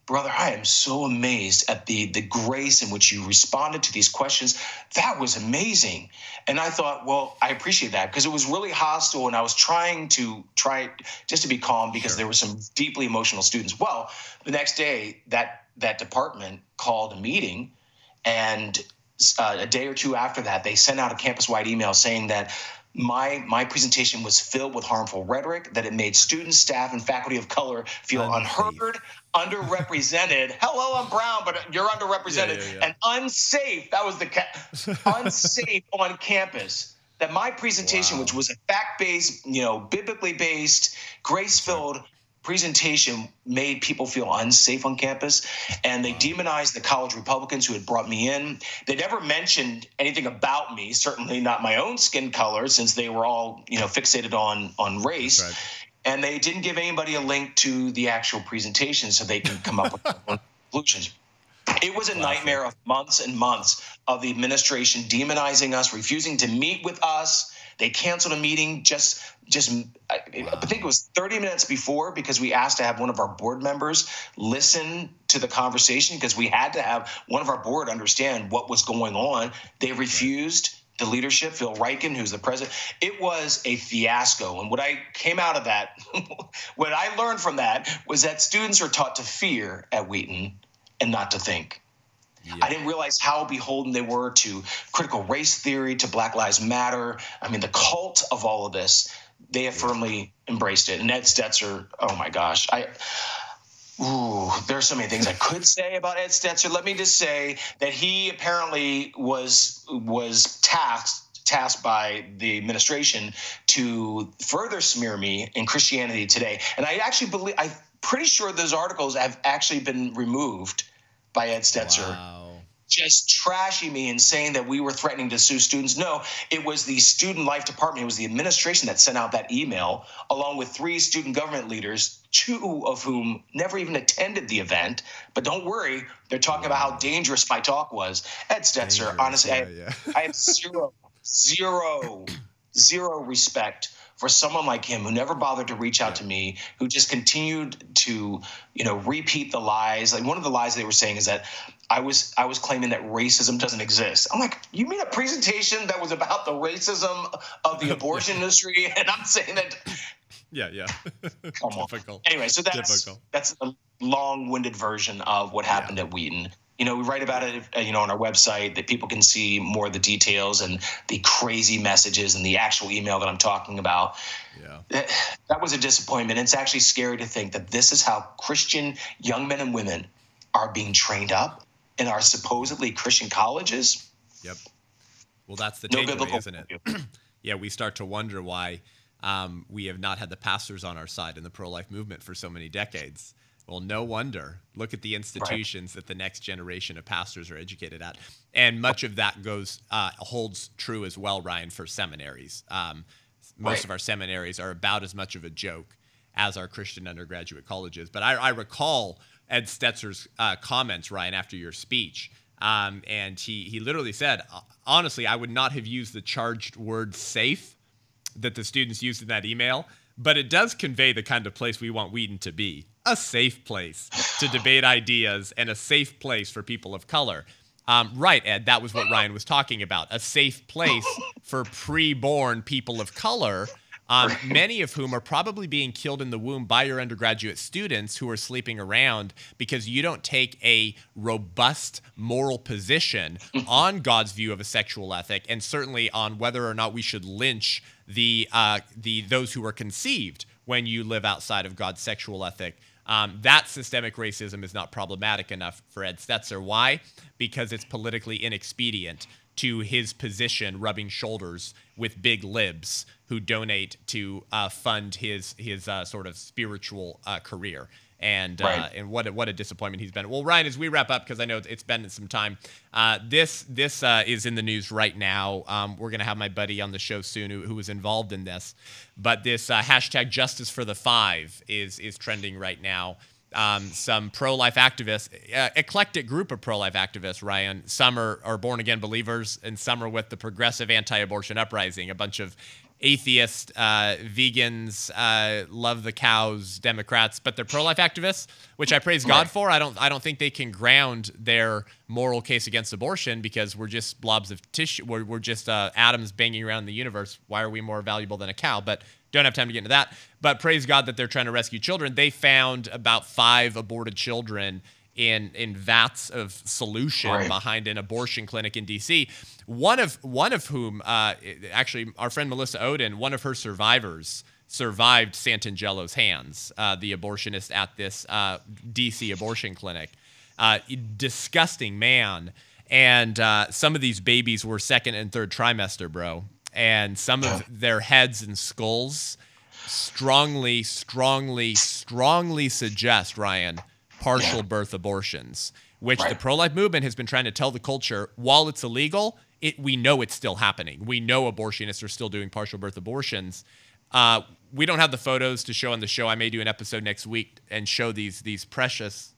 brother, I am so amazed at the the grace in which you responded to these questions. That was amazing. And I thought, well, I appreciate that, because it was really hostile. And I was trying to try just to be calm because sure. there were some deeply emotional students. Well, the next day that that department called a meeting, and uh, a day or two after that, they sent out a campus-wide email saying that My my presentation was filled with harmful rhetoric, that it made students, staff, and faculty of color feel unsafe. unheard, underrepresented. Hello, I'm brown, but you're underrepresented. Yeah, yeah, yeah. And unsafe, that was the ca- unsafe on campus. That my presentation, wow. which was a fact-based, you know, biblically-based, grace-filled presentation, made people feel unsafe on campus, and they demonized the college Republicans who had brought me in. They never mentioned anything about me, certainly not my own skin color, since they were all, you know, fixated on on race. Right. And they didn't give anybody a link to the actual presentation so they can come up with their own conclusions. It was a wow. nightmare of months and months of the administration demonizing us, refusing to meet with us. They canceled a meeting just, just I, wow. I think it was thirty minutes before, because we asked to have one of our board members listen to the conversation, because we had to have one of our board understand what was going on. They refused. The leadership, Phil Riken, who's the president. It was a fiasco. And what I came out of that, what I learned from that, was that students are taught to fear at Wheaton and not to think. Yeah. I didn't realize how beholden they were to critical race theory, to Black Lives Matter. I mean, the cult of all of this, they have firmly embraced it. And Ed Stetzer, oh my gosh. I, ooh, there are so many things I could say about Ed Stetzer. Let me just say that he apparently was was tasked tasked by the administration to further smear me in Christianity Today. And I actually believe, I'm pretty sure those articles have actually been removed by Ed Stetzer, wow. just trashing me and saying that we were threatening to sue students. No, it was the Student Life Department. It was the administration that sent out that email, along with three student government leaders, two of whom never even attended the event. But don't worry, they're talking wow. about how dangerous my talk was. Ed Stetzer, dangerous. honestly, yeah, I, yeah. I have zero, zero, zero respect for someone like him, who never bothered to reach out yeah. to me, who just continued to, you know, repeat the lies. Like, one of the lies they were saying is that I was I was claiming that racism doesn't exist. I'm like, you mean a presentation that was about the racism of the abortion yeah. industry, and I'm saying that? Yeah, yeah. Come on. Difficult. Anyway, so that's Difficult. that's a long-winded version of what happened yeah. at Wheaton. You know, we write about it, you know, on our website, that people can see more of the details and the crazy messages and the actual email that I'm talking about. Yeah, that, that was a disappointment. It's actually scary to think that this is how Christian young men and women are being trained up in our supposedly Christian colleges. Yep. Well, that's the no takeaway, isn't it? Yeah, we start to wonder why um, we have not had the pastors on our side in the pro-life movement for so many decades. Well, no wonder. Look at the institutions right. that the next generation of pastors are educated at. And much of that goes uh, holds true as well, Ryan, for seminaries. Um, most right. of our seminaries are about as much of a joke as our Christian undergraduate colleges. But I, I recall Ed Stetzer's uh, comments, Ryan, after your speech, Um, and he, he literally said, honestly, I would not have used the charged word safe that the students used in that email, but it does convey the kind of place we want Wheaton to be, a safe place to debate ideas and a safe place for people of color. Um, right, Ed, that was what Ryan was talking about, a safe place for pre-born people of color, um, many of whom are probably being killed in the womb by your undergraduate students who are sleeping around because you don't take a robust moral position on God's view of a sexual ethic, and certainly on whether or not we should lynch the uh, the those who are conceived when you live outside of God's sexual ethic. Um, that systemic racism is not problematic enough for Ed Stetzer. Why? Because it's politically inexpedient to his position rubbing shoulders with big libs who donate to uh, fund his his uh, sort of spiritual uh, career. And right. uh, and what a, what a disappointment he's been. Well, Ryan, as we wrap up, because I know it's been some time, uh, this this uh, is in the news right now. Um, we're going to have my buddy on the show soon who, who was involved in this. But this uh, hashtag Justice for the Five is is trending right now. Um, some pro-life activists, uh, eclectic group of pro-life activists, Ryan. Some are, are born-again believers, and some are with the progressive anti-abortion uprising, a bunch of atheists, uh, vegans, uh, love the cows, Democrats, but they're pro-life activists, which I praise God for. I don't, I don't think they can ground their moral case against abortion because we're just blobs of tissue. We're, we're just uh, atoms banging around in the universe. Why are we more valuable than a cow? But don't have time to get into that. But praise God that they're trying to rescue children. They found about five aborted children in in vats of solution right. behind an abortion clinic in D C, one of one of whom, uh, actually our friend Melissa Ohden, one of her survivors, survived Santangelo's hands, uh, the abortionist at this uh, D C abortion clinic. Uh, disgusting man. And uh, some of these babies were second and third trimester, bro. And some of their heads and skulls strongly, strongly, strongly suggest, Ryan, partial yeah. birth abortions, which right. the pro-life movement has been trying to tell the culture, while it's illegal, it we know it's still happening. We know abortionists are still doing partial birth abortions. Uh, we don't have the photos to show on the show. I may do an episode next week and show these these precious,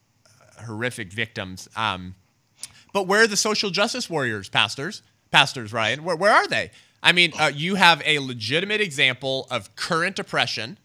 uh, horrific victims. Um, but where are the social justice warriors, pastors? Pastors, Ryan, where, where are they? I mean, uh, you have a legitimate example of current oppression,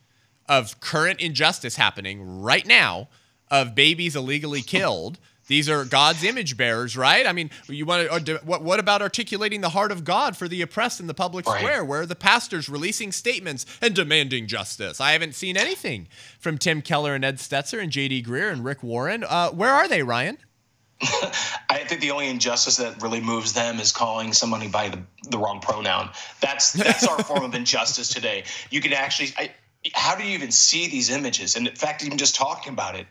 of current injustice happening right now, of babies illegally killed. These are God's image bearers, right? I mean, you want to, what, what about articulating the heart of God for the oppressed in the public right. square? Where are the pastors releasing statements and demanding justice? I haven't seen anything from Tim Keller and Ed Stetzer and J D. Greear and Rick Warren. Uh, where are they, Ryan? I think the only injustice that really moves them is calling somebody by the, the wrong pronoun. That's that's our form of injustice today. You can actually I, how do you even see these images? And in fact, even just talking about it,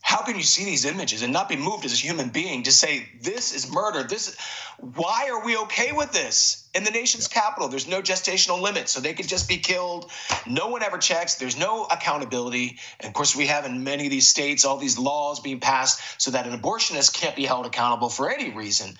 how can you see these images and not be moved as a human being to say, this is murder? This, why are we okay with this? In the nation's yeah. capital, there's no gestational limit, so they could just be killed. No one ever checks. There's no accountability. And of course, we have in many of these states all these laws being passed so that an abortionist can't be held accountable for any reason.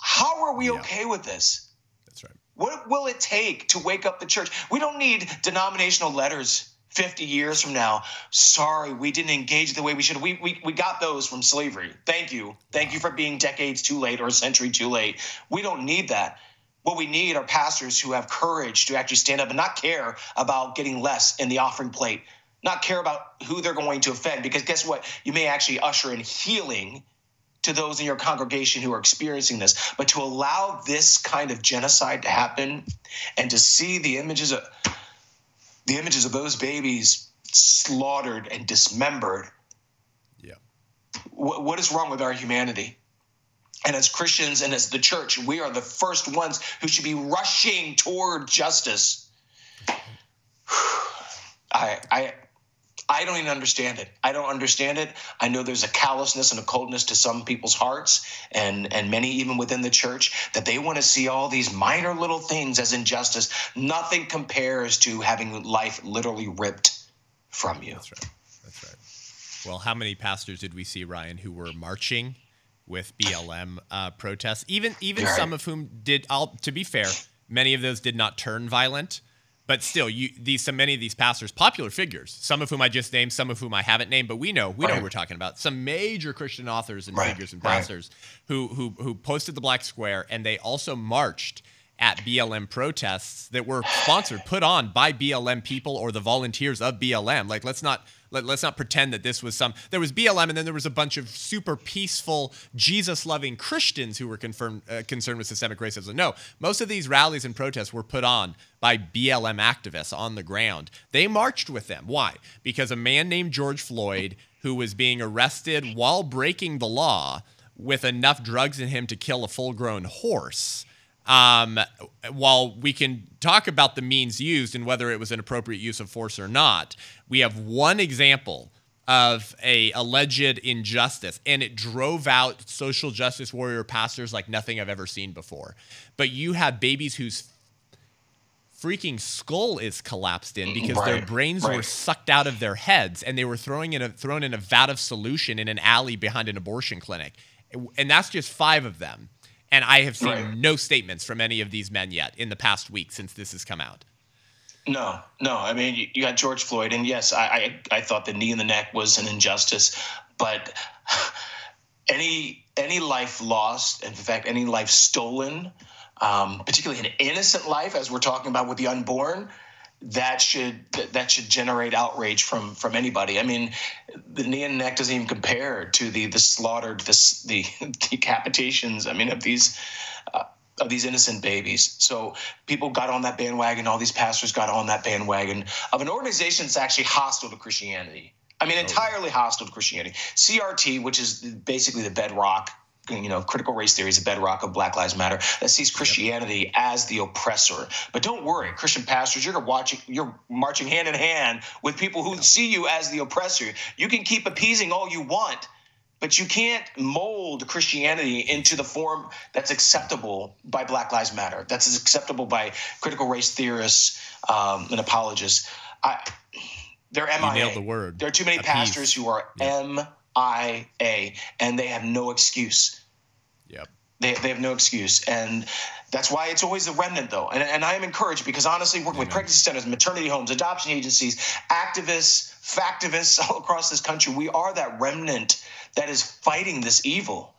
How are we yeah. okay with this? That's right. What will it take to wake up the church? We don't need denominational letters fifty years from now. Sorry, we didn't engage the way we should. We we we got those from slavery. Thank you. Thank you for being decades too late or a century too late. We don't need that. What we need are pastors who have courage to actually stand up and not care about getting less in the offering plate, not care about who they're going to offend, because guess what? You may actually usher in healing to those in your congregation who are experiencing this. But to allow this kind of genocide to happen and to see the images of the images of those babies slaughtered and dismembered. Yeah. What, what is wrong with our humanity? And as Christians and as the church, we are the first ones who should be rushing toward justice. I, I, I don't even understand it. I don't understand it. I know there's a callousness and a coldness to some people's hearts, and, and many even within the church, that they want to see all these minor little things as injustice. Nothing compares to having life literally ripped from you. That's right. That's right. Well, how many pastors did we see, Ryan, who were marching with B L M uh, protests? Even even right. some of whom did, I'll, to be fair, many of those did not turn violent. But still, you, these so many of these pastors, popular figures, some of whom I just named, some of whom I haven't named, but we know we right. know who we're talking about. Some major Christian authors and right. figures and pastors right. who who who posted the Black Square, and they also marched at B L M protests that were sponsored, put on by B L M people or the volunteers of B L M. Like, let's not let, let's not pretend that this was some. There was B L M, and then there was a bunch of super peaceful, Jesus-loving Christians who were confirmed, uh, concerned with systemic racism. No, most of these rallies and protests were put on by B L M activists on the ground. They marched with them. Why? Because a man named George Floyd, who was being arrested while breaking the law with enough drugs in him to kill a full-grown horse. Um, while we can talk about the means used and whether it was an appropriate use of force or not, we have one example of a alleged injustice, and it drove out social justice warrior pastors like nothing I've ever seen before. But you have babies whose freaking skull is collapsed in because right, their brains right. were sucked out of their heads, and they were throwing in a, thrown in a vat of solution in an alley behind an abortion clinic. And that's just five of them. And I have seen right. no statements from any of these men yet in the past week since this has come out. No, no. I mean, you, you got George Floyd, and yes, I, I, I thought the knee in the neck was an injustice, but any any life lost, and in fact, any life stolen, um, particularly an innocent life, as we're talking about with the unborn, that should that should generate outrage from from anybody. I mean, the knee and neck doesn't even compare to the the slaughtered, the, the decapitations. I mean, of these uh, of these innocent babies. So people got on that bandwagon. All these pastors got on that bandwagon of an organization that's actually hostile to Christianity. I mean, entirely hostile to Christianity. C R T, which is basically the bedrock. You know, critical race theory is a bedrock of Black Lives Matter that sees Christianity yep. as the oppressor. But don't worry, Christian pastors, you're watching, you're marching hand in hand with people who see you as the oppressor. You can keep appeasing all you want, but you can't mold Christianity into the form that's acceptable by Black Lives Matter, that's acceptable by critical race theorists um, and apologists. I, they're M I A. You nailed the word. There are too many appease. Pastors who are yep. M I A. I A, and they have no excuse. Yep. They they have no excuse. And that's why it's always the remnant, though. And and I am encouraged because, honestly, working Amen. With pregnancy centers, maternity homes, adoption agencies, activists, factivists all across this country, we are that remnant that is fighting this evil.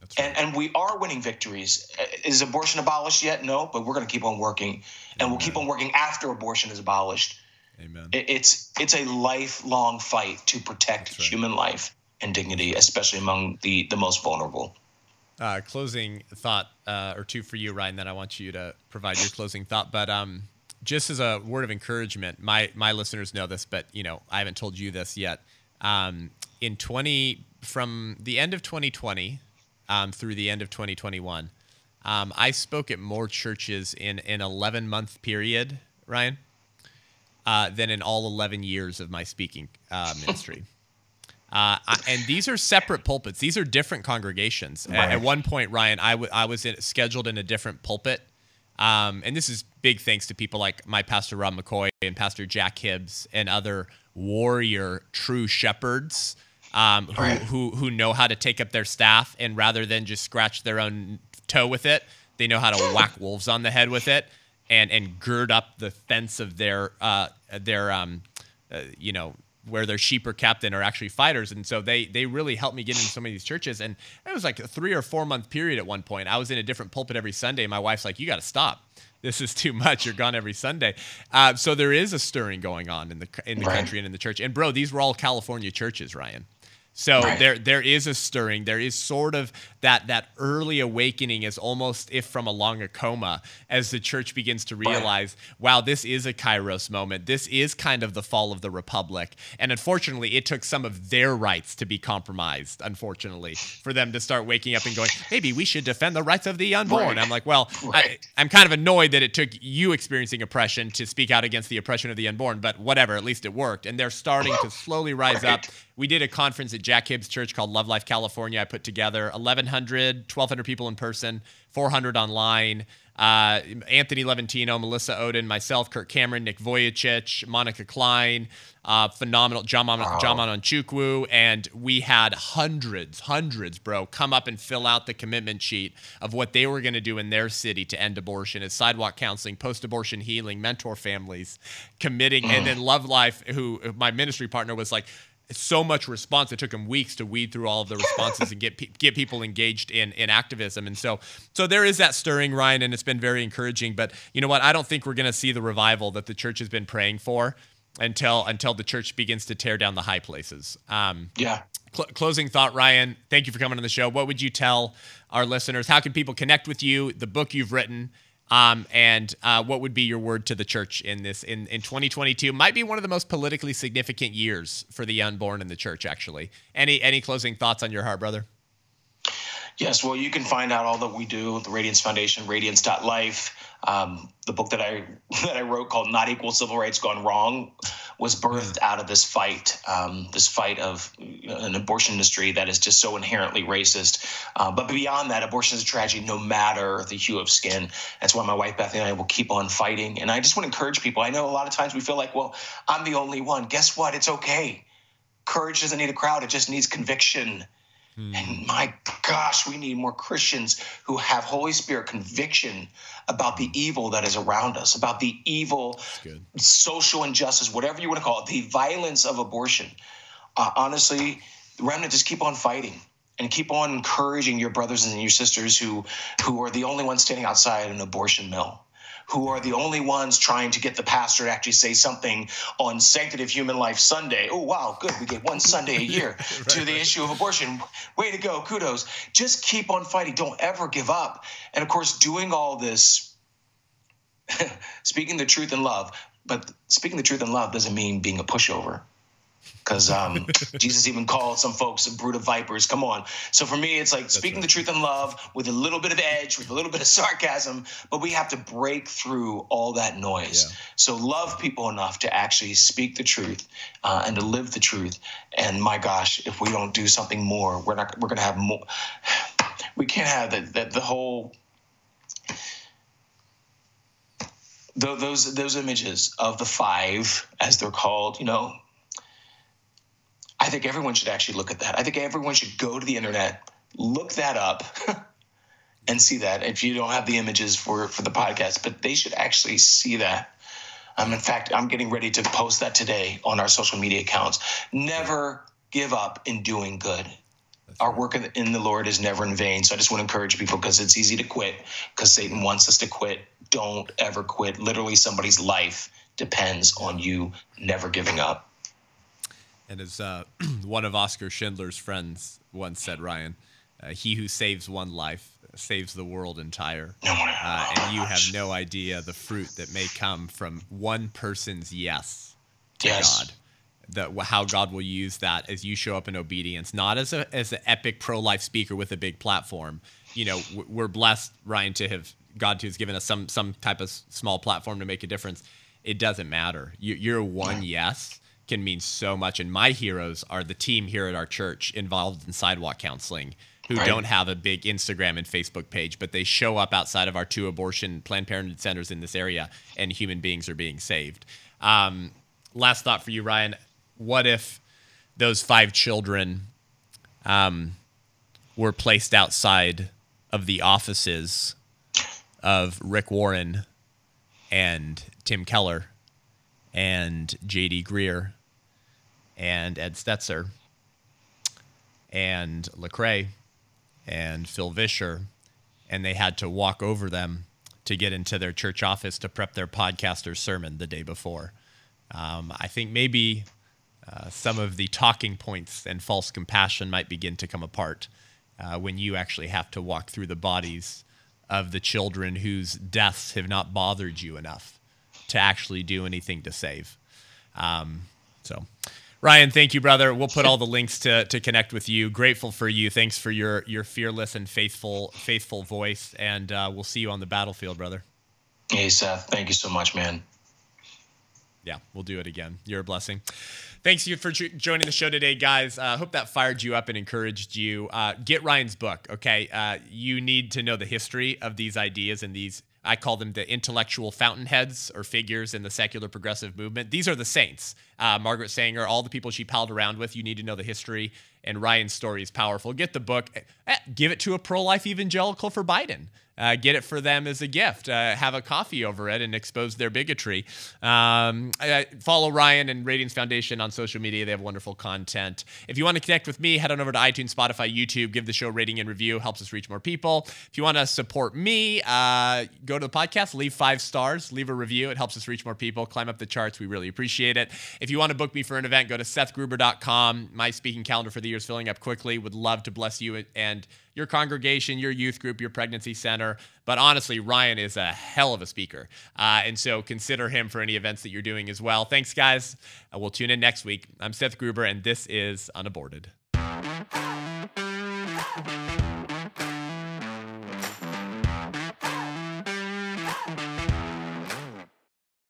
That's right. And and we are winning victories. Is abortion abolished yet? No, but we're going to keep on working. Amen. And we'll keep on working after abortion is abolished. Amen. It, it's, it's a lifelong fight to protect That's right. human life. And dignity, especially among the, the most vulnerable. Uh, closing thought uh, or two for you, Ryan, then I want you to provide your closing thought. But um, just as a word of encouragement, my my listeners know this, but you know I haven't told you this yet. Um, in twenty from the end of twenty twenty um, through the end of twenty twenty-one, um, I spoke at more churches in an eleven month period, Ryan, uh, than in all eleven years of my speaking uh, ministry. Uh, I, and these are separate pulpits. These are different congregations. Right. At, at one point, Ryan, I, w- I was in, scheduled in a different pulpit. Um, and this is big thanks to people like my pastor, Rob McCoy, and Pastor Jack Hibbs, and other warrior true shepherds um, who, right. who, who know how to take up their staff. And rather than just scratch their own toe with it, they know how to whack wolves on the head with it and, and gird up the fence of their, uh, their um, uh, you know, where their sheep are kept and are actually fighters. And so they they really helped me get into so many of these churches. And it was like a three or four month period at one point. I was in a different pulpit every Sunday. My wife's like, you got to stop. This is too much. You're gone every Sunday. Uh, so there is a stirring going on in the in the right. country and in the church. And bro, these were all California churches, Ryan. So right. there there is a stirring. There is sort of that that early awakening is almost if from a longer coma as the church begins to realize, right. wow, this is a Kairos moment. This is kind of the fall of the Republic. And unfortunately, it took some of their rights to be compromised, unfortunately, for them to start waking up and going, maybe we should defend the rights of the unborn. Right. I'm like, well, right. I, I'm kind of annoyed that it took you experiencing oppression to speak out against the oppression of the unborn, but whatever, at least it worked. And they're starting to slowly rise right. up. We did a conference at Jack Hibbs Church called Love Life California. I put together eleven hundred, twelve hundred people in person, four hundred online. Uh, Anthony Levantino, Melissa Ohden, myself, Kirk Cameron, Nick Vujicic, Monica Klein, uh, phenomenal, John Mon- wow. John Onwuchekwu, and we had hundreds, hundreds, bro, come up and fill out the commitment sheet of what they were going to do in their city to end abortion as sidewalk counseling, post-abortion healing, mentor families, committing, mm. and then Love Life, who my ministry partner was like, so much response. It took him weeks to weed through all of the responses and get pe- get people engaged in in activism. And so so there is that stirring, Ryan, and it's been very encouraging. But you know what? I don't think we're going to see the revival that the church has been praying for until until the church begins to tear down the high places. Um, yeah. Cl- closing thought, Ryan, thank you for coming on the show. What would you tell our listeners? How can people connect with you, the book you've written, Um, and uh, what would be your word to the church in this in, in twenty twenty-two? Might be one of the most politically significant years for the unborn in the church, actually. Any any closing thoughts on your heart, brother? Yes, well, you can find out all that we do with the Radiance Foundation, radiance dot life. Um, the book that I that I wrote called Not Equal Civil Rights Gone Wrong was birthed out of this fight, um, this fight of an abortion industry that is just so inherently racist. Uh, but beyond that, abortion is a tragedy no matter the hue of skin. That's why my wife, Bethany, and I will keep on fighting. And I just want to encourage people. I know a lot of times we feel like, well, I'm the only one. Guess what? It's okay. Courage doesn't need a crowd. It just needs conviction. Hmm. And my gosh, we need more Christians who have Holy Spirit conviction about the evil that is around us, about the evil, social injustice, whatever you want to call it, the violence of abortion. Uh, honestly, remnant, just keep on fighting and keep on encouraging your brothers and your sisters who, who are the only ones standing outside an abortion mill, who are the only ones trying to get the pastor to actually say something on Sanctity of Human Life Sunday. Oh, wow, good. We get one Sunday a year right, to the right. issue of abortion. Way to go. Kudos. Just keep on fighting. Don't ever give up. And, of course, doing all this, speaking the truth in love, but speaking the truth in love doesn't mean being a pushover. Because um, Jesus even called some folks a brood of vipers. Come on. So for me, it's like That's speaking right. the truth in love with a little bit of edge, with a little bit of sarcasm, but we have to break through all that noise. Yeah. So love people enough to actually speak the truth uh, and to live the truth. And my gosh, if we don't do something more, we're not. We're going to have more. We can't have the, the, the whole the, those those images of the five, as they're called, you know. I think everyone should actually look at that. I think everyone should go to the internet, look that up, and see that. If you don't have the images for, for the podcast, but they should actually see that. Um, in fact, I'm getting ready to post that today on our social media accounts. Never give up in doing good. Our work in the Lord is never in vain. So I just want to encourage people because it's easy to quit because Satan wants us to quit. Don't ever quit. Literally, somebody's life depends on you never giving up. And as uh, one of Oscar Schindler's friends once said, Ryan, uh, he who saves one life saves the world entire. Uh, and you have no idea the fruit that may come from one person's yes to yes. God. That how God will use that as you show up in obedience, not as a as an epic pro-life speaker with a big platform. You know, we're blessed, Ryan, to have God who's given us some some type of small platform to make a difference. It doesn't matter. You, you're one yes. can mean so much. And my heroes are the team here at our church involved in sidewalk counseling who right. don't have a big Instagram and Facebook page, but they show up outside of our two abortion Planned Parenthood centers in this area and human beings are being saved. Um, last thought for you, Ryan, what if those five children um, were placed outside of the offices of Rick Warren and Tim Keller and J D. Greear and Ed Stetzer and Lecrae and Phil Vischer, and they had to walk over them to get into their church office to prep their podcast or sermon the day before? Um, I think maybe uh, some of the talking points and false compassion might begin to come apart uh, when you actually have to walk through the bodies of the children whose deaths have not bothered you enough to actually do anything to save. Um, so, Ryan, thank you, brother. We'll put all the links to to connect with you. Grateful for you. Thanks for your your fearless and faithful faithful voice, and uh, we'll see you on the battlefield, brother. Hey, Seth. Thank you so much, man. Yeah, we'll do it again. You're a blessing. Thanks you for jo- joining the show today, guys. I uh, hope that fired you up and encouraged you. Uh, get Ryan's book, okay? Uh, you need to know the history of these ideas and these I call them the intellectual fountainheads or figures in the secular progressive movement. These are the saints. Uh, Margaret Sanger, all the people she palled around with. You need to know the history. And Ryan's story is powerful. Get the book. Eh, give it to a pro-life evangelical for Biden. Uh, get it for them as a gift. Uh, have a coffee over it and expose their bigotry. Um, uh, follow Ryan and Radiance Foundation on social media. They have wonderful content. If you want to connect with me, head on over to iTunes, Spotify, YouTube. Give the show a rating and review. Helps us reach more people. If you want to support me, uh, go to the podcast, leave five stars, leave a review. It helps us reach more people, climb up the charts. We really appreciate it. If you want to book me for an event, go to seth gruber dot com. My speaking calendar for the year is filling up quickly. Would love to bless you and your congregation, your youth group, your pregnancy center. But honestly, Ryan is a hell of a speaker. Uh, and so consider him for any events that you're doing as well. Thanks, guys. Uh, we'll tune in next week. I'm Seth Gruber, and this is Unaborted.